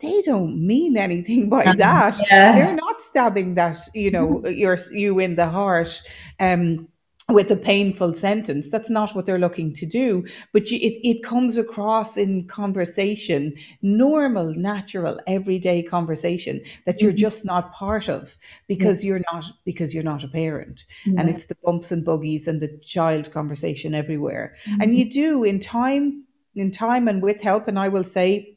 they don't mean anything by that. Yeah. They're not stabbing that, you know, your, you in the heart um, with a painful sentence. That's not what they're looking to do. But you, it, it comes across in conversation, normal, natural, everyday conversation that you're mm-hmm. just not part of because yeah. you're not because you're not a parent. Yeah. And it's the bumps and buggies and the child conversation everywhere. Mm-hmm. And you do in time, in time and with help. And I will say,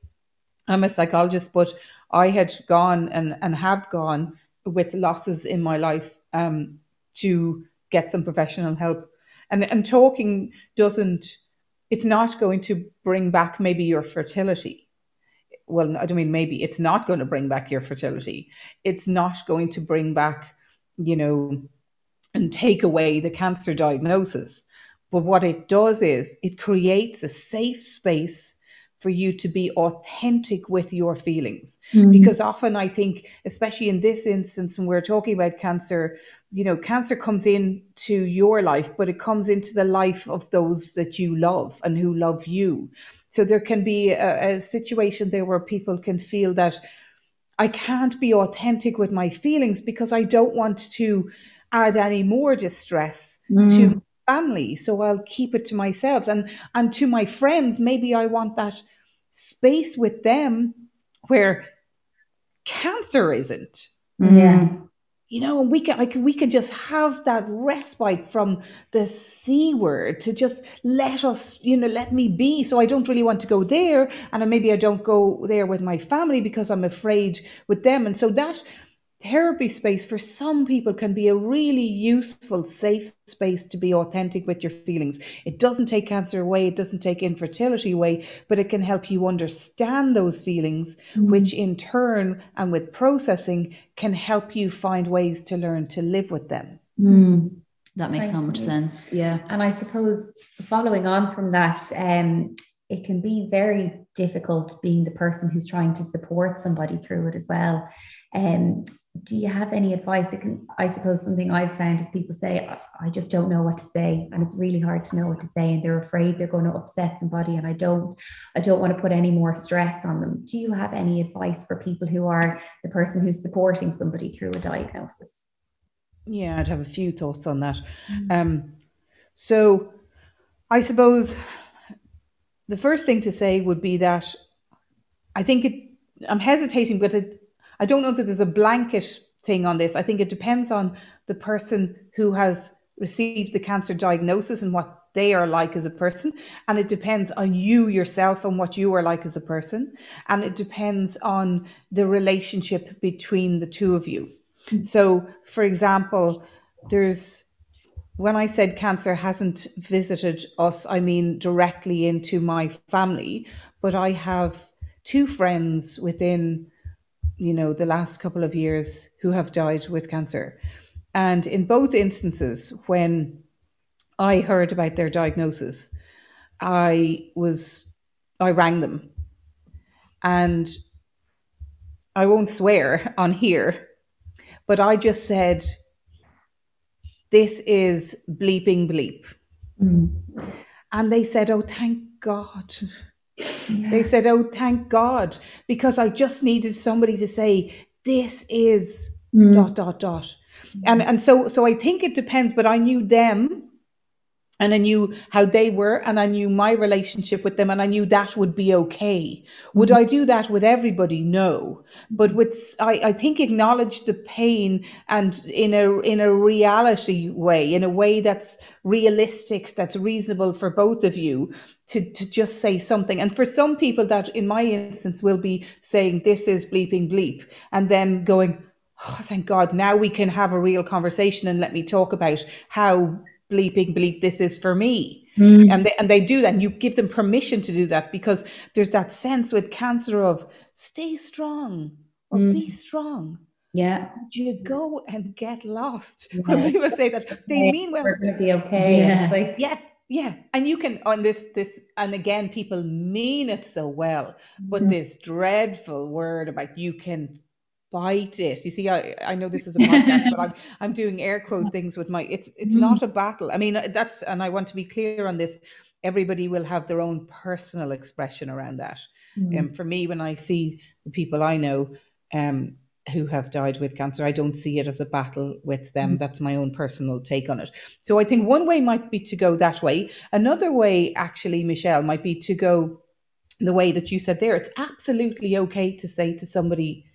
I'm a psychologist, but I had gone and, and have gone with losses in my life um, to get some professional help. And, and talking doesn't, it's not going to bring back maybe your fertility. Well, I don't mean maybe, it's not going to bring back your fertility. It's not going to bring back, you know, and take away the cancer diagnosis. But what it does is it creates a safe space for you to be authentic with your feelings. Mm-hmm. Because often I think, especially in this instance, when we're talking about cancer, you know, cancer comes into your life, but it comes into the life of those that you love and who love you. So there can be a, a situation there where people can feel that I can't be authentic with my feelings because I don't want to add any more distress mm. to family, so I'll keep it to myself, and and to my friends. Maybe I want that space with them where cancer isn't. Yeah, you know, and we can like we can just have that respite from the C word to just let us, you know, let me be. So I don't really want to go there, and maybe I don't go there with my family because I'm afraid with them, and so that. Therapy space for some people can be a really useful, safe space to be authentic with your feelings. It doesn't take cancer away, it doesn't take infertility away, but it can help you understand those feelings, mm-hmm. which in turn, and with processing, can help you find ways to learn to live with them. Mm. That makes so much sense. Yeah. And I suppose following on from that, um, it can be very difficult being the person who's trying to support somebody through it as well. Um, do you have any advice? It can, I suppose something I've found is people say, I just don't know what to say, and it's really hard to know what to say, and they're afraid they're going to upset somebody, and I don't I don't want to put any more stress on them. Do you have any advice for people who are the person who's supporting somebody through a diagnosis? Yeah, I'd have a few thoughts on that. Mm-hmm. Um, so I suppose the first thing to say would be that I think it, I'm hesitating, but it I don't know that there's a blanket thing on this. I think it depends on the person who has received the cancer diagnosis and what they are like as a person. And it depends on you yourself and what you are like as a person. And it depends on the relationship between the two of you. Mm-hmm. So, for example, there's when I said cancer hasn't visited us, I mean directly into my family. But I have two friends within you know, the last couple of years who have died with cancer. And in both instances, when I heard about their diagnosis, I was, I rang them. And I won't swear on here, but I just said, this is bleeping bleep. Mm. And they said, oh, thank God. Yeah. They said, oh, thank God, because I just needed somebody to say, this is mm. dot, dot, dot. Mm. And and so so I think it depends, but I knew them and I knew how they were and I knew my relationship with them and I knew that would be okay. Would mm. I do that with everybody? No. But with I, I think acknowledge the pain and in a, in a reality way, in a way that's realistic, that's reasonable for both of you. To, to just say something. And for some people that in my instance will be saying this is bleeping bleep and then going, oh, thank God, now we can have a real conversation and let me talk about how bleeping bleep this is for me. Mm. And, they, and they do that and you give them permission to do that because there's that sense with cancer of stay strong or mm. be strong. Yeah. You go and get lost. Yeah. When people say that, they yeah. mean well. We're gonna be okay. Yeah. It's like, yeah. Yeah, and you can on this this and again people mean it so well, but mm-hmm. this dreadful word about you can fight it. You see, I, I know this is a podcast, but I'm I'm doing air quote things with my it's it's mm-hmm. not a battle. I mean that's and I want to be clear on this. Everybody will have their own personal expression around that. And mm-hmm. um, for me, when I see the people I know um who have died with cancer, I don't see it as a battle with them. That's my own personal take on it. So I think one way might be to go that way. Another way, actually, Michelle, might be to go the way that you said there. It's absolutely okay to say to somebody,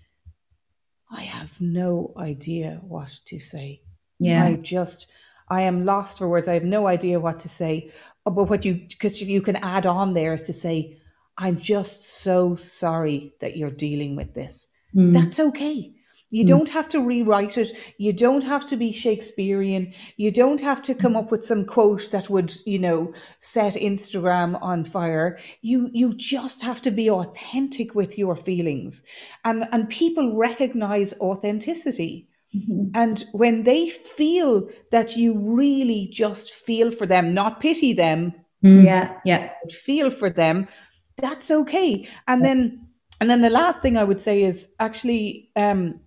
I have no idea what to say. Yeah. I just, I am lost for words. I have no idea what to say. But what you, because you can add on there is to say, I'm just so sorry that you're dealing with this. Mm. That's okay. You mm. don't have to rewrite it. You don't have to be Shakespearean. You don't have to come up with some quote that would, you know, set Instagram on fire. You you just have to be authentic with your feelings. And, and people recognize authenticity. Mm-hmm. And when they feel that you really just feel for them, not pity them, mm. yeah, yeah, feel for them, that's okay. And then, and then the last thing I would say is actually, um,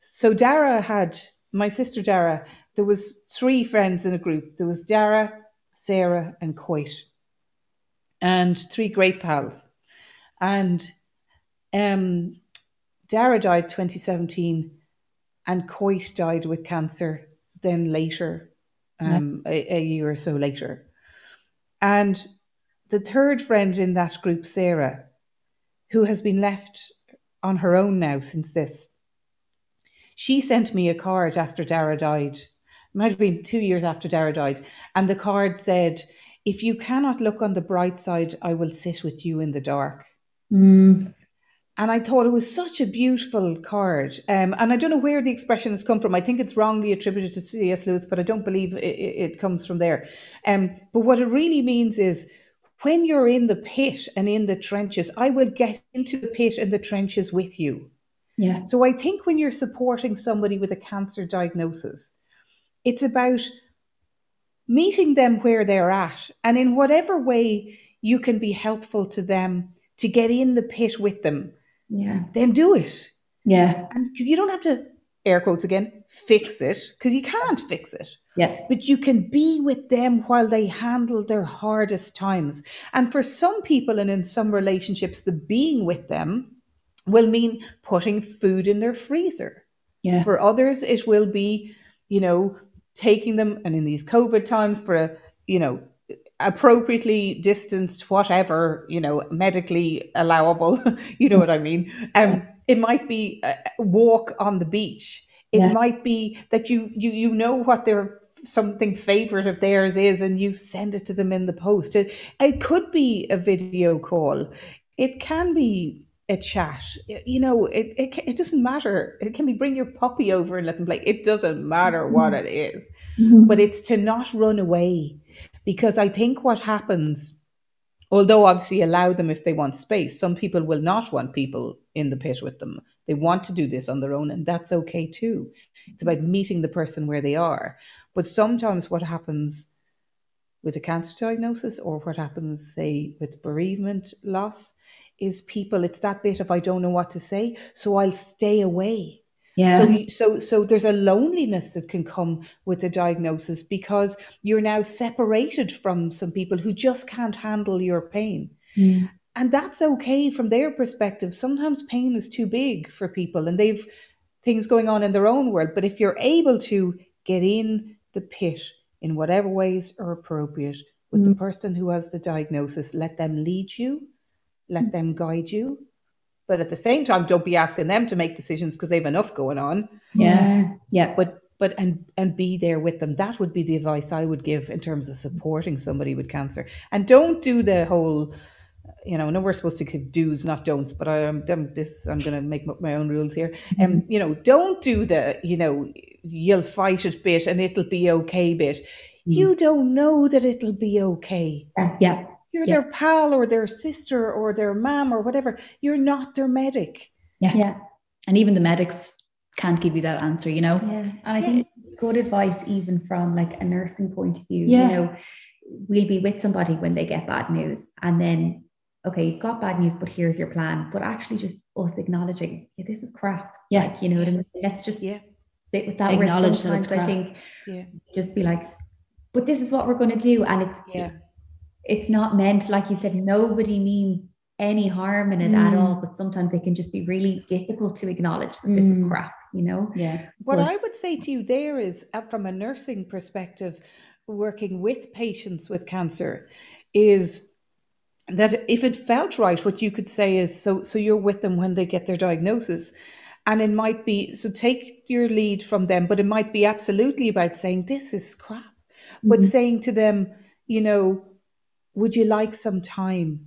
so Dara had, my sister Dara, there was three friends in a group. There was Dara, Sarah and Coit, and three great pals. And um, Dara died twenty seventeen and Coit died with cancer then later, um, yeah. a, a year or so later. And the third friend in that group, Sarah, who has been left on her own now since this, she sent me a card after Dara died. It might have been two years after Dara died. And the card said, "If you cannot look on the bright side, I will sit with you in the dark." Mm. And I thought it was such a beautiful card. Um, and I don't know where the expression has come from. I think it's wrongly attributed to C S Lewis, but I don't believe it, it comes from there. Um, but what it really means is, when you're in the pit and in the trenches, I will get into the pit and the trenches with you. Yeah. So I think when you're supporting somebody with a cancer diagnosis, it's about meeting them where they're at, and in whatever way you can be helpful to them to get in the pit with them, yeah, then do it. Yeah. Because you don't have to, air quotes again, fix it, because you can't fix it. Yeah. But you can be with them while they handle their hardest times. And for some people and in some relationships, the being with them will mean putting food in their freezer. Yeah. For others, it will be, you know, taking them, and in these COVID times, for a, you know, appropriately distanced, whatever, you know, medically allowable, you know what I mean? Um, yeah. It might be a walk on the beach. It yeah. might be that you, you, you know what their something favorite of theirs is and you send it to them in the post. It, it could be a video call. It can be a chat. You know, it, it, it doesn't matter. It can be bring your puppy over and let them play. It doesn't matter what it is, mm-hmm. but it's to not run away. Because I think what happens, although obviously allow them if they want space, some people will not want people in the pit with them. They want to do this on their own, and that's okay too. It's about meeting the person where they are. But sometimes what happens with a cancer diagnosis, or what happens, say, with bereavement loss, is people, it's that bit of, I don't know what to say, so I'll stay away. Yeah. So, so, so there's a loneliness that can come with the diagnosis, because you're now separated from some people who just can't handle your pain. Mm. And that's okay from their perspective. Sometimes pain is too big for people and they've things going on in their own world. But if you're able to get in the pit in whatever ways are appropriate with mm. the person who has the diagnosis, let them lead you, let mm. them guide you. But at the same time, don't be asking them to make decisions, because they've enough going on. Yeah, yeah. But but and and be there with them. That would be the advice I would give in terms of supporting somebody with cancer. And don't do the whole, you know, I know we're supposed to give do's, not don'ts, but I am um, this. I'm going to make my own rules here. And mm-hmm. um, you know, don't do the, you know, you'll fight it bit and it'll be okay bit. Mm-hmm. You don't know that it'll be okay. Yeah. yeah. You're yeah. their pal or their sister or their mom or whatever. You're not their medic. Yeah. yeah. And even the medics can't give you that answer, you know? Yeah. And I yeah. think good advice, even from like a nursing point of view, yeah. you know, we'll be with somebody when they get bad news, and then, okay, you've got bad news, but here's your plan. But actually just us acknowledging, yeah, this is crap. Yeah. Like, you know what I mean? Let's just yeah. sit with that. Acknowledge that it's crap. I think yeah. just be like, but this is what we're going to do. And it's, yeah. it's not meant, like you said, nobody means any harm in it mm. at all, but sometimes it can just be really difficult to acknowledge that mm. this is crap, you know? Yeah. What but, I would say to you there is, from a nursing perspective, working with patients with cancer, is that if it felt right, what you could say is, so, so you're with them when they get their diagnosis. And it might be, so take your lead from them, but it might be absolutely about saying, this is crap. Mm-hmm. But saying to them, you know, would you like some time?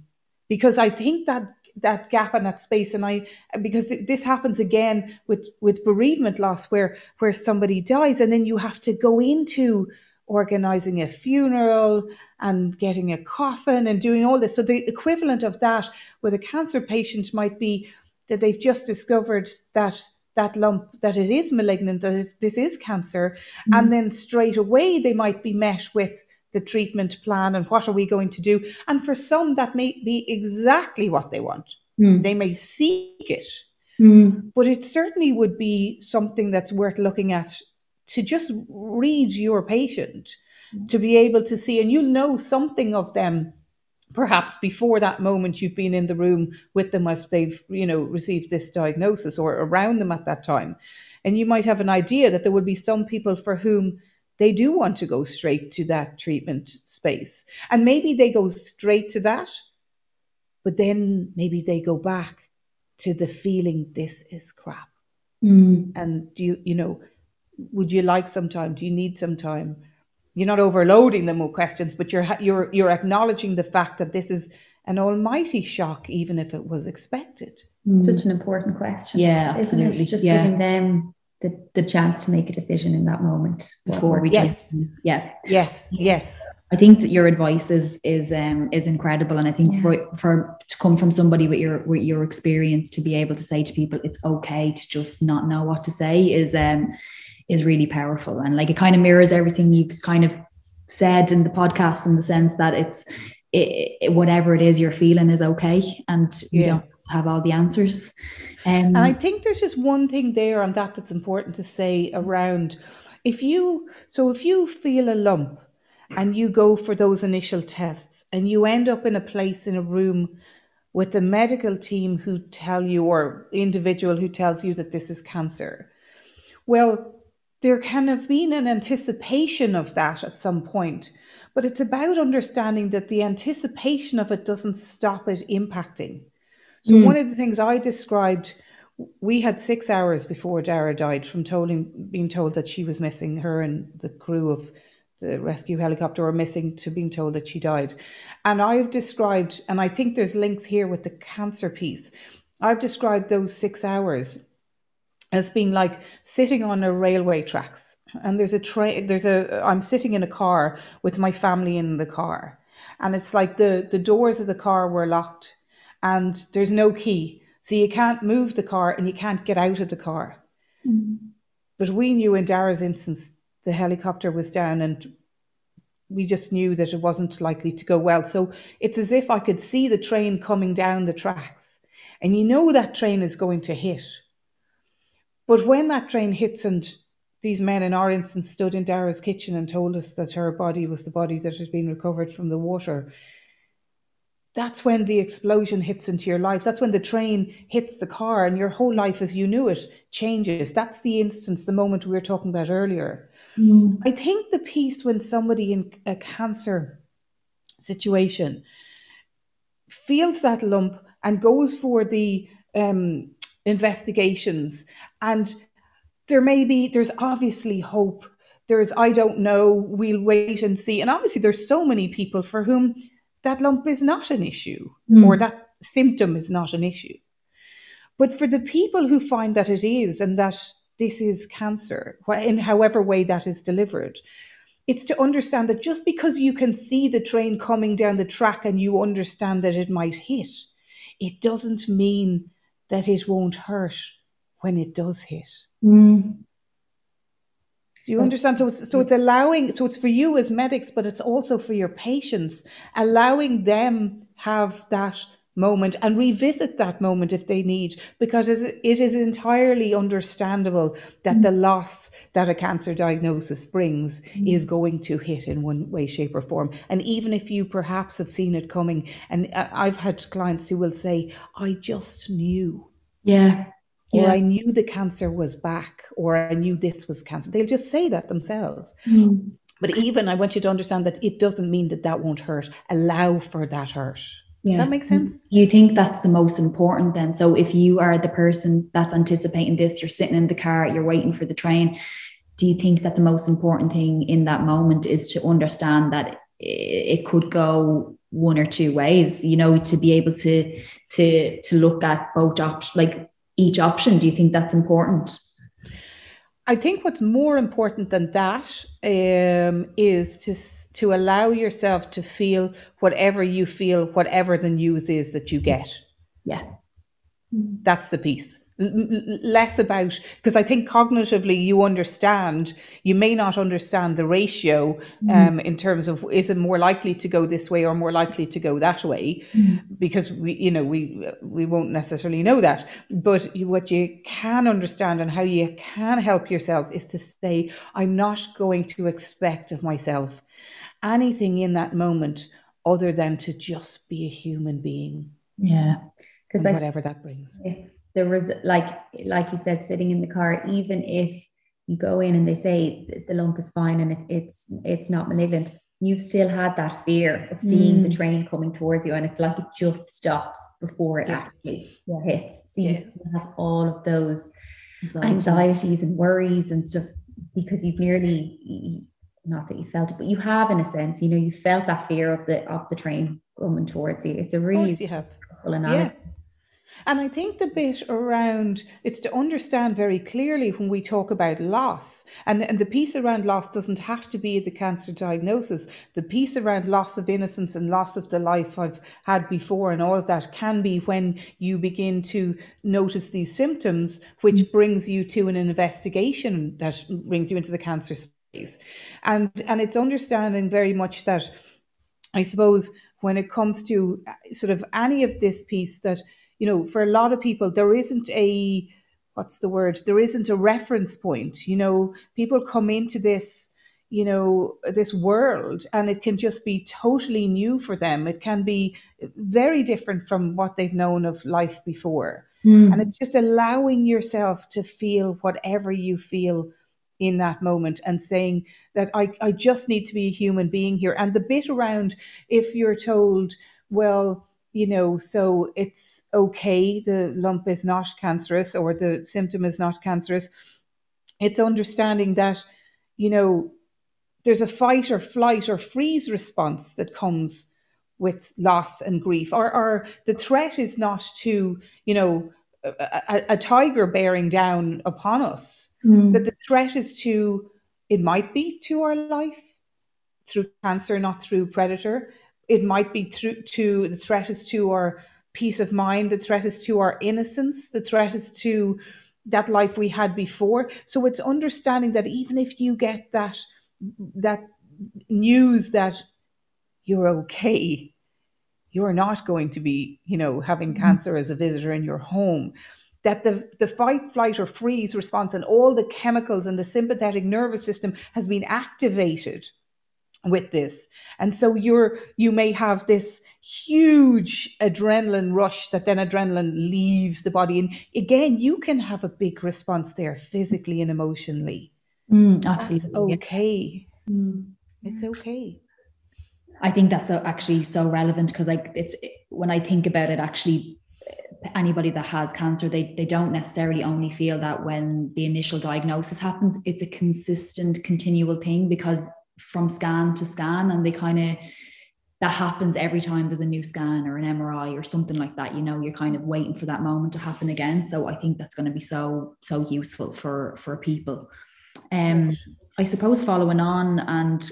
Because I think that that gap and that space, and I, because th- this happens again with, with bereavement loss, where, where somebody dies, and then you have to go into organizing a funeral and getting a coffin and doing all this. So the equivalent of that with a cancer patient might be that they've just discovered that that lump, that it is malignant, that it, this is cancer. Mm-hmm. And then straight away they might be met with the treatment plan and what are we going to do. And for some, that may be exactly what they want. Mm. They may seek it, mm. but it certainly would be something that's worth looking at, to just read your patient, mm. to be able to see, and you'll know something of them perhaps before that moment you've been in the room with them, if they've, you know, received this diagnosis, or around them at that time. And you might have an idea that there would be some people for whom they do want to go straight to that treatment space. And maybe they go straight to that, but then maybe they go back to the feeling, this is crap. Mm. And do you, you know, would you like some time? Do you need some time? You're not overloading them with questions, but you're you're you're acknowledging the fact that this is an almighty shock, even if it was expected. Mm. Such an important question. Yeah, isn't absolutely. It? Just yeah. giving them the, the chance to make a decision in that moment before we yes. take them. Yeah. Yes, yes. I think that your advice is is um, is incredible, and I think yeah. for for to come from somebody with your with your experience to be able to say to people it's okay to just not know what to say is um is really powerful. And like, it kind of mirrors everything you've kind of said in the podcast, in the sense that it's it, it, whatever it is you're feeling is okay, and you yeah. don't have all the answers. Um, and I think there's just one thing there on that that's important to say around, if you so if you feel a lump and you go for those initial tests and you end up in a place in a room with the medical team who tell you, or individual who tells you that this is cancer, well, there can have been an anticipation of that at some point, but it's about understanding that the anticipation of it doesn't stop it impacting. So mm. one of the things I described, we had six hours before Dara died from told, being told that she was missing, her and the crew of the rescue helicopter were missing, to being told that she died. And I've described, and I think there's links here with the cancer piece, I've described those six hours as being like sitting on a railway tracks, and there's a train, there's a, I'm sitting in a car with my family in the car, and it's like the, the doors of the car were locked and there's no key. So you can't move the car and you can't get out of the car. Mm-hmm. But we knew in Dara's instance, the helicopter was down and we just knew that it wasn't likely to go well. So it's as if I could see the train coming down the tracks, and you know that train is going to hit. But when that train hits, and these men in our instance stood in Dara's kitchen and told us that her body was the body that had been recovered from the water, that's when the explosion hits into your life. That's when the train hits the car and your whole life as you knew it changes. That's the instance, the moment we were talking about earlier. Mm. I think the piece when somebody in a cancer situation feels that lump and goes for the um. investigations, and there may be, there's obviously hope, there's I don't know, we'll wait and see, and obviously there's so many people for whom that lump is not an issue, mm. or that symptom is not an issue. But for the people who find that it is, and that this is cancer in however way that is delivered, it's to understand that just because you can see the train coming down the track and you understand that it might hit, it doesn't mean that it won't hurt when it does hit. Mm. Do you so, understand? So it's, so it's allowing, so it's for you as medics, but it's also for your patients, allowing them have that moment and revisit that moment if they need, because it is entirely understandable that mm. the loss that a cancer diagnosis brings mm. is going to hit in one way, shape, or form. And even if you perhaps have seen it coming, and I've had clients who will say, I just knew. Yeah. Yeah. Or I knew the cancer was back, or I knew this was cancer. They'll just say that themselves. Mm. But even, I want you to understand that it doesn't mean that that won't hurt. Allow for that hurt. Yeah. Does that make sense? You think that's the most important then. So if you are the person that's anticipating this, you're sitting in the car, you're waiting for the train, do you think that the most important thing in that moment is to understand that it could go one or two ways, you know, to be able to to to look at both options, like each option? Do you think that's important? I think what's more important than that um, is to to allow yourself to feel whatever you feel, whatever the news is that you get. Yeah. That's the piece. less about, because I think cognitively you understand, you may not understand the ratio um, mm-hmm. in terms of is it more likely to go this way or more likely to go that way, mm-hmm. because we, you know, we we won't necessarily know that. But you, what you can understand and how you can help yourself is to say, I'm not going to expect of myself anything in that moment other than to just be a human being. Yeah, because whatever that brings. Yeah. There was, like like you said, sitting in the car, even if you go in and they say the lump is fine and it, it's it's not malignant, you've still had that fear of seeing mm. the train coming towards you, and it's like it just stops before it yeah. actually yeah. hits. So you yeah. still have all of those anxieties. anxieties and worries and stuff, because you've nearly, not that you felt it, but you have, in a sense, you know, you felt that fear of the of the train coming towards you. It's a really powerful analogy. Yeah. And I think the bit around, it's to understand very clearly when we talk about loss, and, and the piece around loss doesn't have to be the cancer diagnosis. The piece around loss of innocence and loss of the life I've had before and all of that can be when you begin to notice these symptoms, which mm-hmm. brings you to an investigation that brings you into the cancer space. And, and it's understanding very much that, I suppose, when it comes to sort of any of this piece, that, you know, for a lot of people, there isn't a, what's the word? There isn't a reference point. You know, people come into this, you know, this world, and it can just be totally new for them. It can be very different from what they've known of life before. Mm. And it's just allowing yourself to feel whatever you feel in that moment and saying that I, I just need to be a human being here. And the bit around, if you're told, well, you know, so it's okay, the lump is not cancerous or the symptom is not cancerous. It's understanding that, you know, there's a fight or flight or freeze response that comes with loss and grief. Or, or the threat is not to, you know, a, a tiger bearing down upon us, mm. but the threat is to, it might be to our life through cancer, not through predator. It might be through to, the threat is to our peace of mind, the threat is to our innocence, the threat is to that life we had before. So it's understanding that even if you get that that news that you're okay, you're not going to be, you know, having cancer as a visitor in your home, that the, the fight, flight or freeze response and all the chemicals and the sympathetic nervous system has been activated with this. And so you're, you may have this huge adrenaline rush that then adrenaline leaves the body. And again, you can have a big response there physically and emotionally. Mm, absolutely. That's okay. Mm. It's okay. I think that's actually so relevant, because like it's, when I think about it, actually anybody that has cancer, they they don't necessarily only feel that when the initial diagnosis happens. It's a consistent, continual thing, because from scan to scan, and they kind of, that happens every time there's a new scan or an M R I or something like that, you know, you're kind of waiting for that moment to happen again. So I think that's going to be so so useful for for people. Um right. I suppose following on and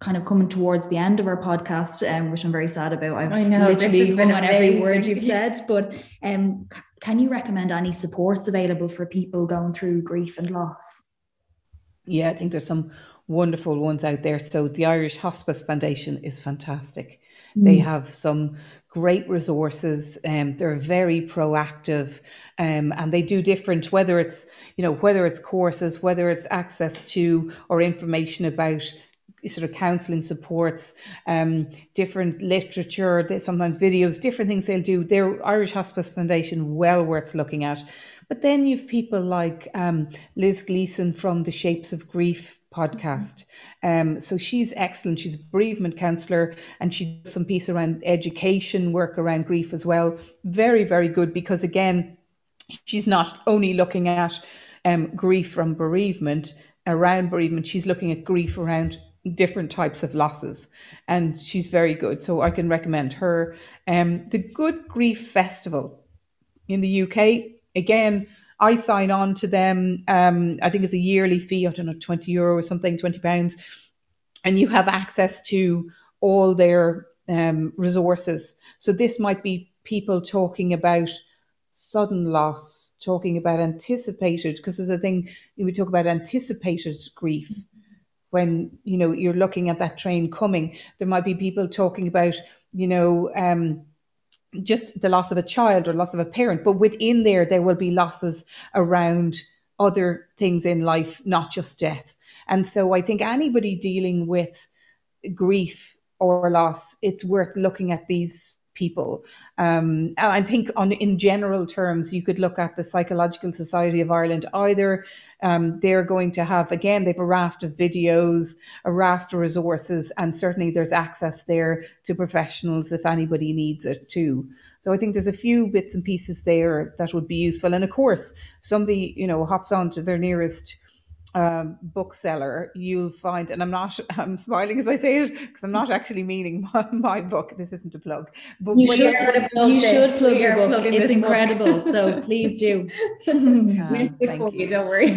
kind of coming towards the end of our podcast, um, which I'm very sad about. I've I know, literally been on every word you've said, but um can you recommend any supports available for people going through grief and loss? Yeah, I think there's some wonderful ones out there. So the Irish Hospice Foundation is fantastic. Mm. They have some great resources. Um, they're very proactive, um, and they do different, whether it's, you know, whether it's courses, whether it's access to or information about sort of counselling supports, um, different literature, sometimes videos, different things they'll do. Their Irish Hospice Foundation, well worth looking at. But then you've people like um, Liz Gleason from the Shapes of Grief podcast. Um, so she's excellent. She's a bereavement counsellor, and she does some piece around education work around grief as well. Very, very good, because again, she's not only looking at um, grief from bereavement, around bereavement, she's looking at grief around different types of losses, and she's very good. So I can recommend her. Um, the Good Grief Festival in the U K, again, I sign on to them. Um, I think it's a yearly fee, I don't know, twenty euro or something, twenty pounds. And you have access to all their um, resources. So this might be people talking about sudden loss, talking about anticipated, because there's a thing, we talk about anticipated grief. When, you know, you're looking at that train coming, there might be people talking about, you know, um, just the loss of a child or loss of a parent. But within there, there will be losses around other things in life, not just death. And so I think anybody dealing with grief or loss, it's worth looking at these people. Um, and I think on in general terms, you could look at the Psychological Society of Ireland either. Um, they're going to have, again, they have a raft of videos, a raft of resources, and certainly there's access there to professionals if anybody needs it too. So I think there's a few bits and pieces there that would be useful. And of course, somebody, you know, hops on to their nearest Um, bookseller, you'll find, and I'm not, I'm smiling as I say it because I'm not actually meaning my, my book. This isn't a plug. But you should, it, plug you should plug your book. It's incredible. Book. So please do. um, we'll do it for you. you. Don't worry.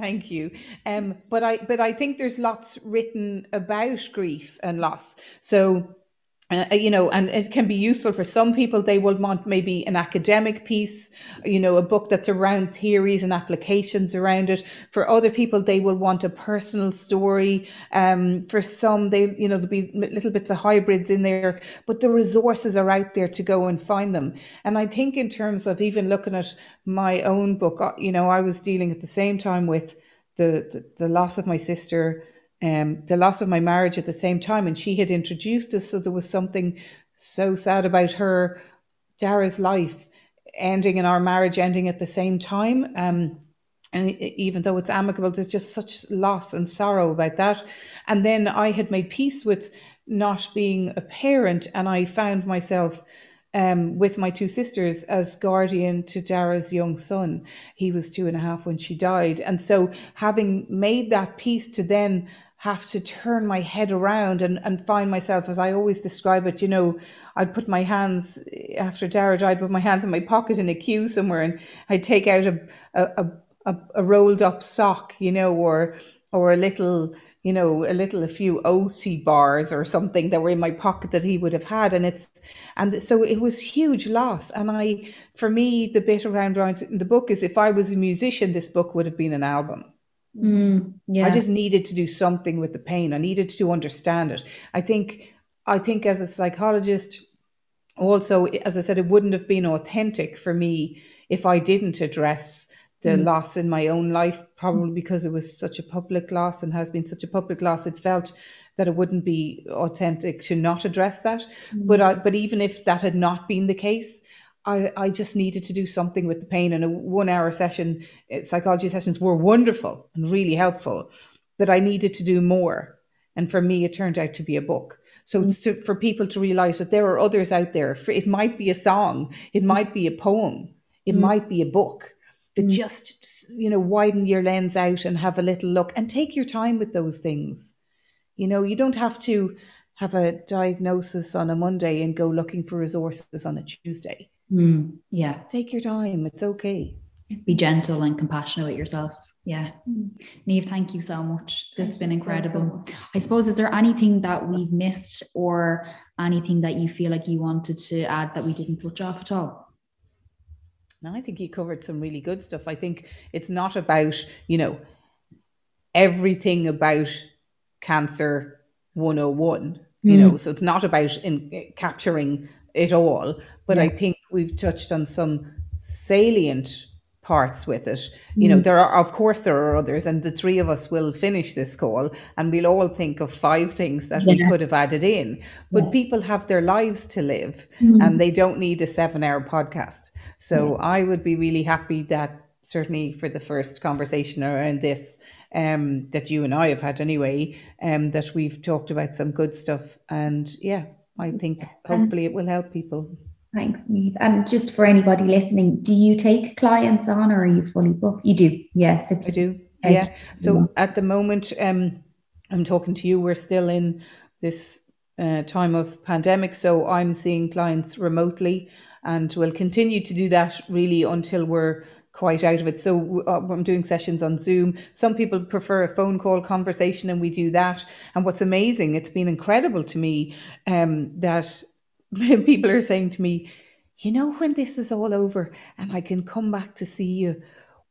Thank you. Um, but I, but I think there's lots written about grief and loss. So. Uh, you know, and it can be useful for some people. They will want maybe an academic piece, you know, a book that's around theories and applications around it. For other people, they will want a personal story. Um, for some, they, you know, there'll be little bits of hybrids in there, but the resources are out there to go and find them. And I think in terms of even looking at my own book, you know, I was dealing at the same time with the, the, the loss of my sister, Um, the loss of my marriage at the same time, and she had introduced us, so there was something so sad about her, Dara's life ending and our marriage ending at the same time. Um, and even though it's amicable, there's just such loss and sorrow about that. And then I had made peace with not being a parent, and I found myself um, with my two sisters as guardian to Dara's young son. He was two and a half when she died. And so having made that peace to then have to turn my head around and, and find myself, as I always describe it, you know, I'd put my hands, after Dara died, put my hands in my pocket in a queue somewhere, and I'd take out a a, a, a rolled up sock, you know, or or a little, you know, a little, a few O T bars or something that were in my pocket that he would have had. And it's, and so it was huge loss. And I, for me, the bit around, around in the book is, if I was a musician, this book would have been an album. Mm, yeah. I just needed to do something with the pain. I needed to understand it. I think, I think as a psychologist, also, as I said, it wouldn't have been authentic for me if I didn't address the mm. loss in my own life, probably because it was such a public loss and has been such a public loss. It felt that it wouldn't be authentic to not address that. Mm. But I, but even if that had not been the case, I, I just needed to do something with the pain. And a one hour session, psychology sessions were wonderful and really helpful, but I needed to do more. And for me, it turned out to be a book. So mm. it's to, for people to realize that there are others out there. It might be a song. It might be a poem. It mm. might be a book. But just, you know, widen your lens out and have a little look and take your time with those things. You know, you don't have to have a diagnosis on a Monday and go looking for resources on a Tuesday. Mm, yeah. Take your time. It's okay. Be gentle and compassionate with yourself. Yeah. Niamh, thank you so much. This has been incredible. So, so I suppose, is there anything that we've missed or anything that you feel like you wanted to add that we didn't touch off at all? And I think you covered some really good stuff. I think it's not about, you know, everything about cancer one oh one, mm. you know, so it's not about in capturing it all. But yeah. I think we've touched on some salient parts with it. You know, there are, of course, there are others, and the three of us will finish this call and we'll all think of five things that yeah. we could have added in, but yeah. people have their lives to live mm-hmm. and they don't need a seven hour podcast. So yeah. I would be really happy that, certainly for the first conversation around this, um, that you and I have had anyway, um, that we've talked about some good stuff. And yeah, I think hopefully it will help people. Thanks, Niamh. And just for anybody listening, do you take clients on or are you fully booked? You do. Yes, I do. Out. Yeah. So at the moment, um, I'm talking to you, we're still in this uh, time of pandemic. So I'm seeing clients remotely and will continue to do that really until we're quite out of it. So uh, I'm doing sessions on Zoom. Some people prefer a phone call conversation and we do that. And what's amazing, it's been incredible to me um, that people are saying to me, you know, when this is all over and I can come back to see you,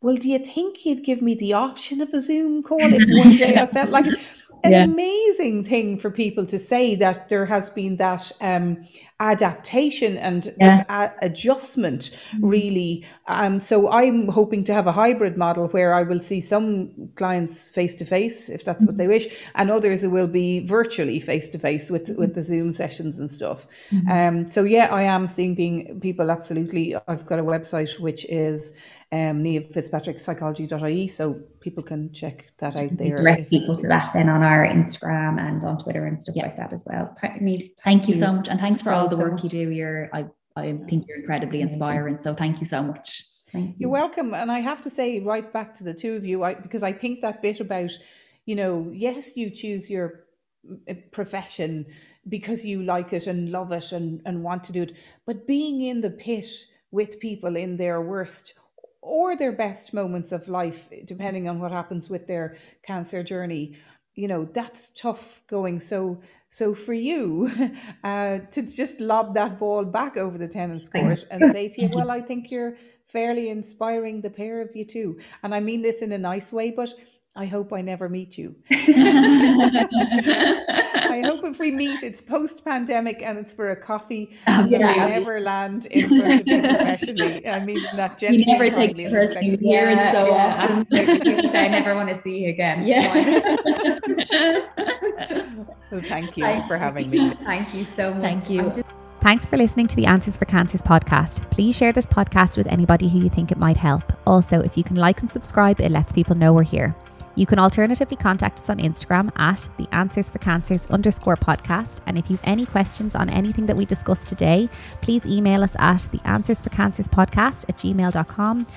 well, do you think you'd give me the option of a Zoom call if one day I felt like it? An yeah. amazing thing for people to say, that there has been that um, adaptation and yeah. that a- adjustment, really. Um, so I'm hoping to have a hybrid model where I will see some clients face-to-face, if that's mm-hmm. what they wish, and others will be virtually face-to-face with, mm-hmm. with the Zoom sessions and stuff. Mm-hmm. Um, so yeah, I am seeing being people, absolutely. I've got a website which is Um, Niamh Fitzpatrick Psychology dot I E, so people can check that out there. Direct people to that then on our Instagram and on Twitter and stuff yeah. like that as well. Th- Niamh, thank, thank you so much, and thanks so, for all the work so you do. You're, I, I think you're incredibly amazing. Inspiring. So thank you so much. Thank you. You're welcome. And I have to say, right back to the two of you, I, because I think that bit about, you know, yes, you choose your profession because you like it and love it and and want to do it, but being in the pit with people in their worst or their best moments of life, depending on what happens with their cancer journey, you know, that's tough going. So so for you uh, to just lob that ball back over the tennis court and say to you, well, I think you're fairly inspiring, the pair of you two. And I mean this in a nice way, but I hope I never meet you. I hope if we meet, it's post-pandemic and it's for a coffee. Oh, yeah. So we never land in front of you professionally. I mean, that gently. You never take the person you hear it so yeah. often. I never want to see you again. Yeah. Well, thank you thank for having me. Thank you so much. Thank you. Just- Thanks for listening to the Answers for Cancers podcast. Please share this podcast with anybody who you think it might help. Also, if you can like and subscribe, it lets people know we're here. You can alternatively contact us on Instagram at the Answers for Cancers underscore podcast. And if you have any questions on anything that we discussed today, please email us at the Answers for Cancers podcast at gmail dot com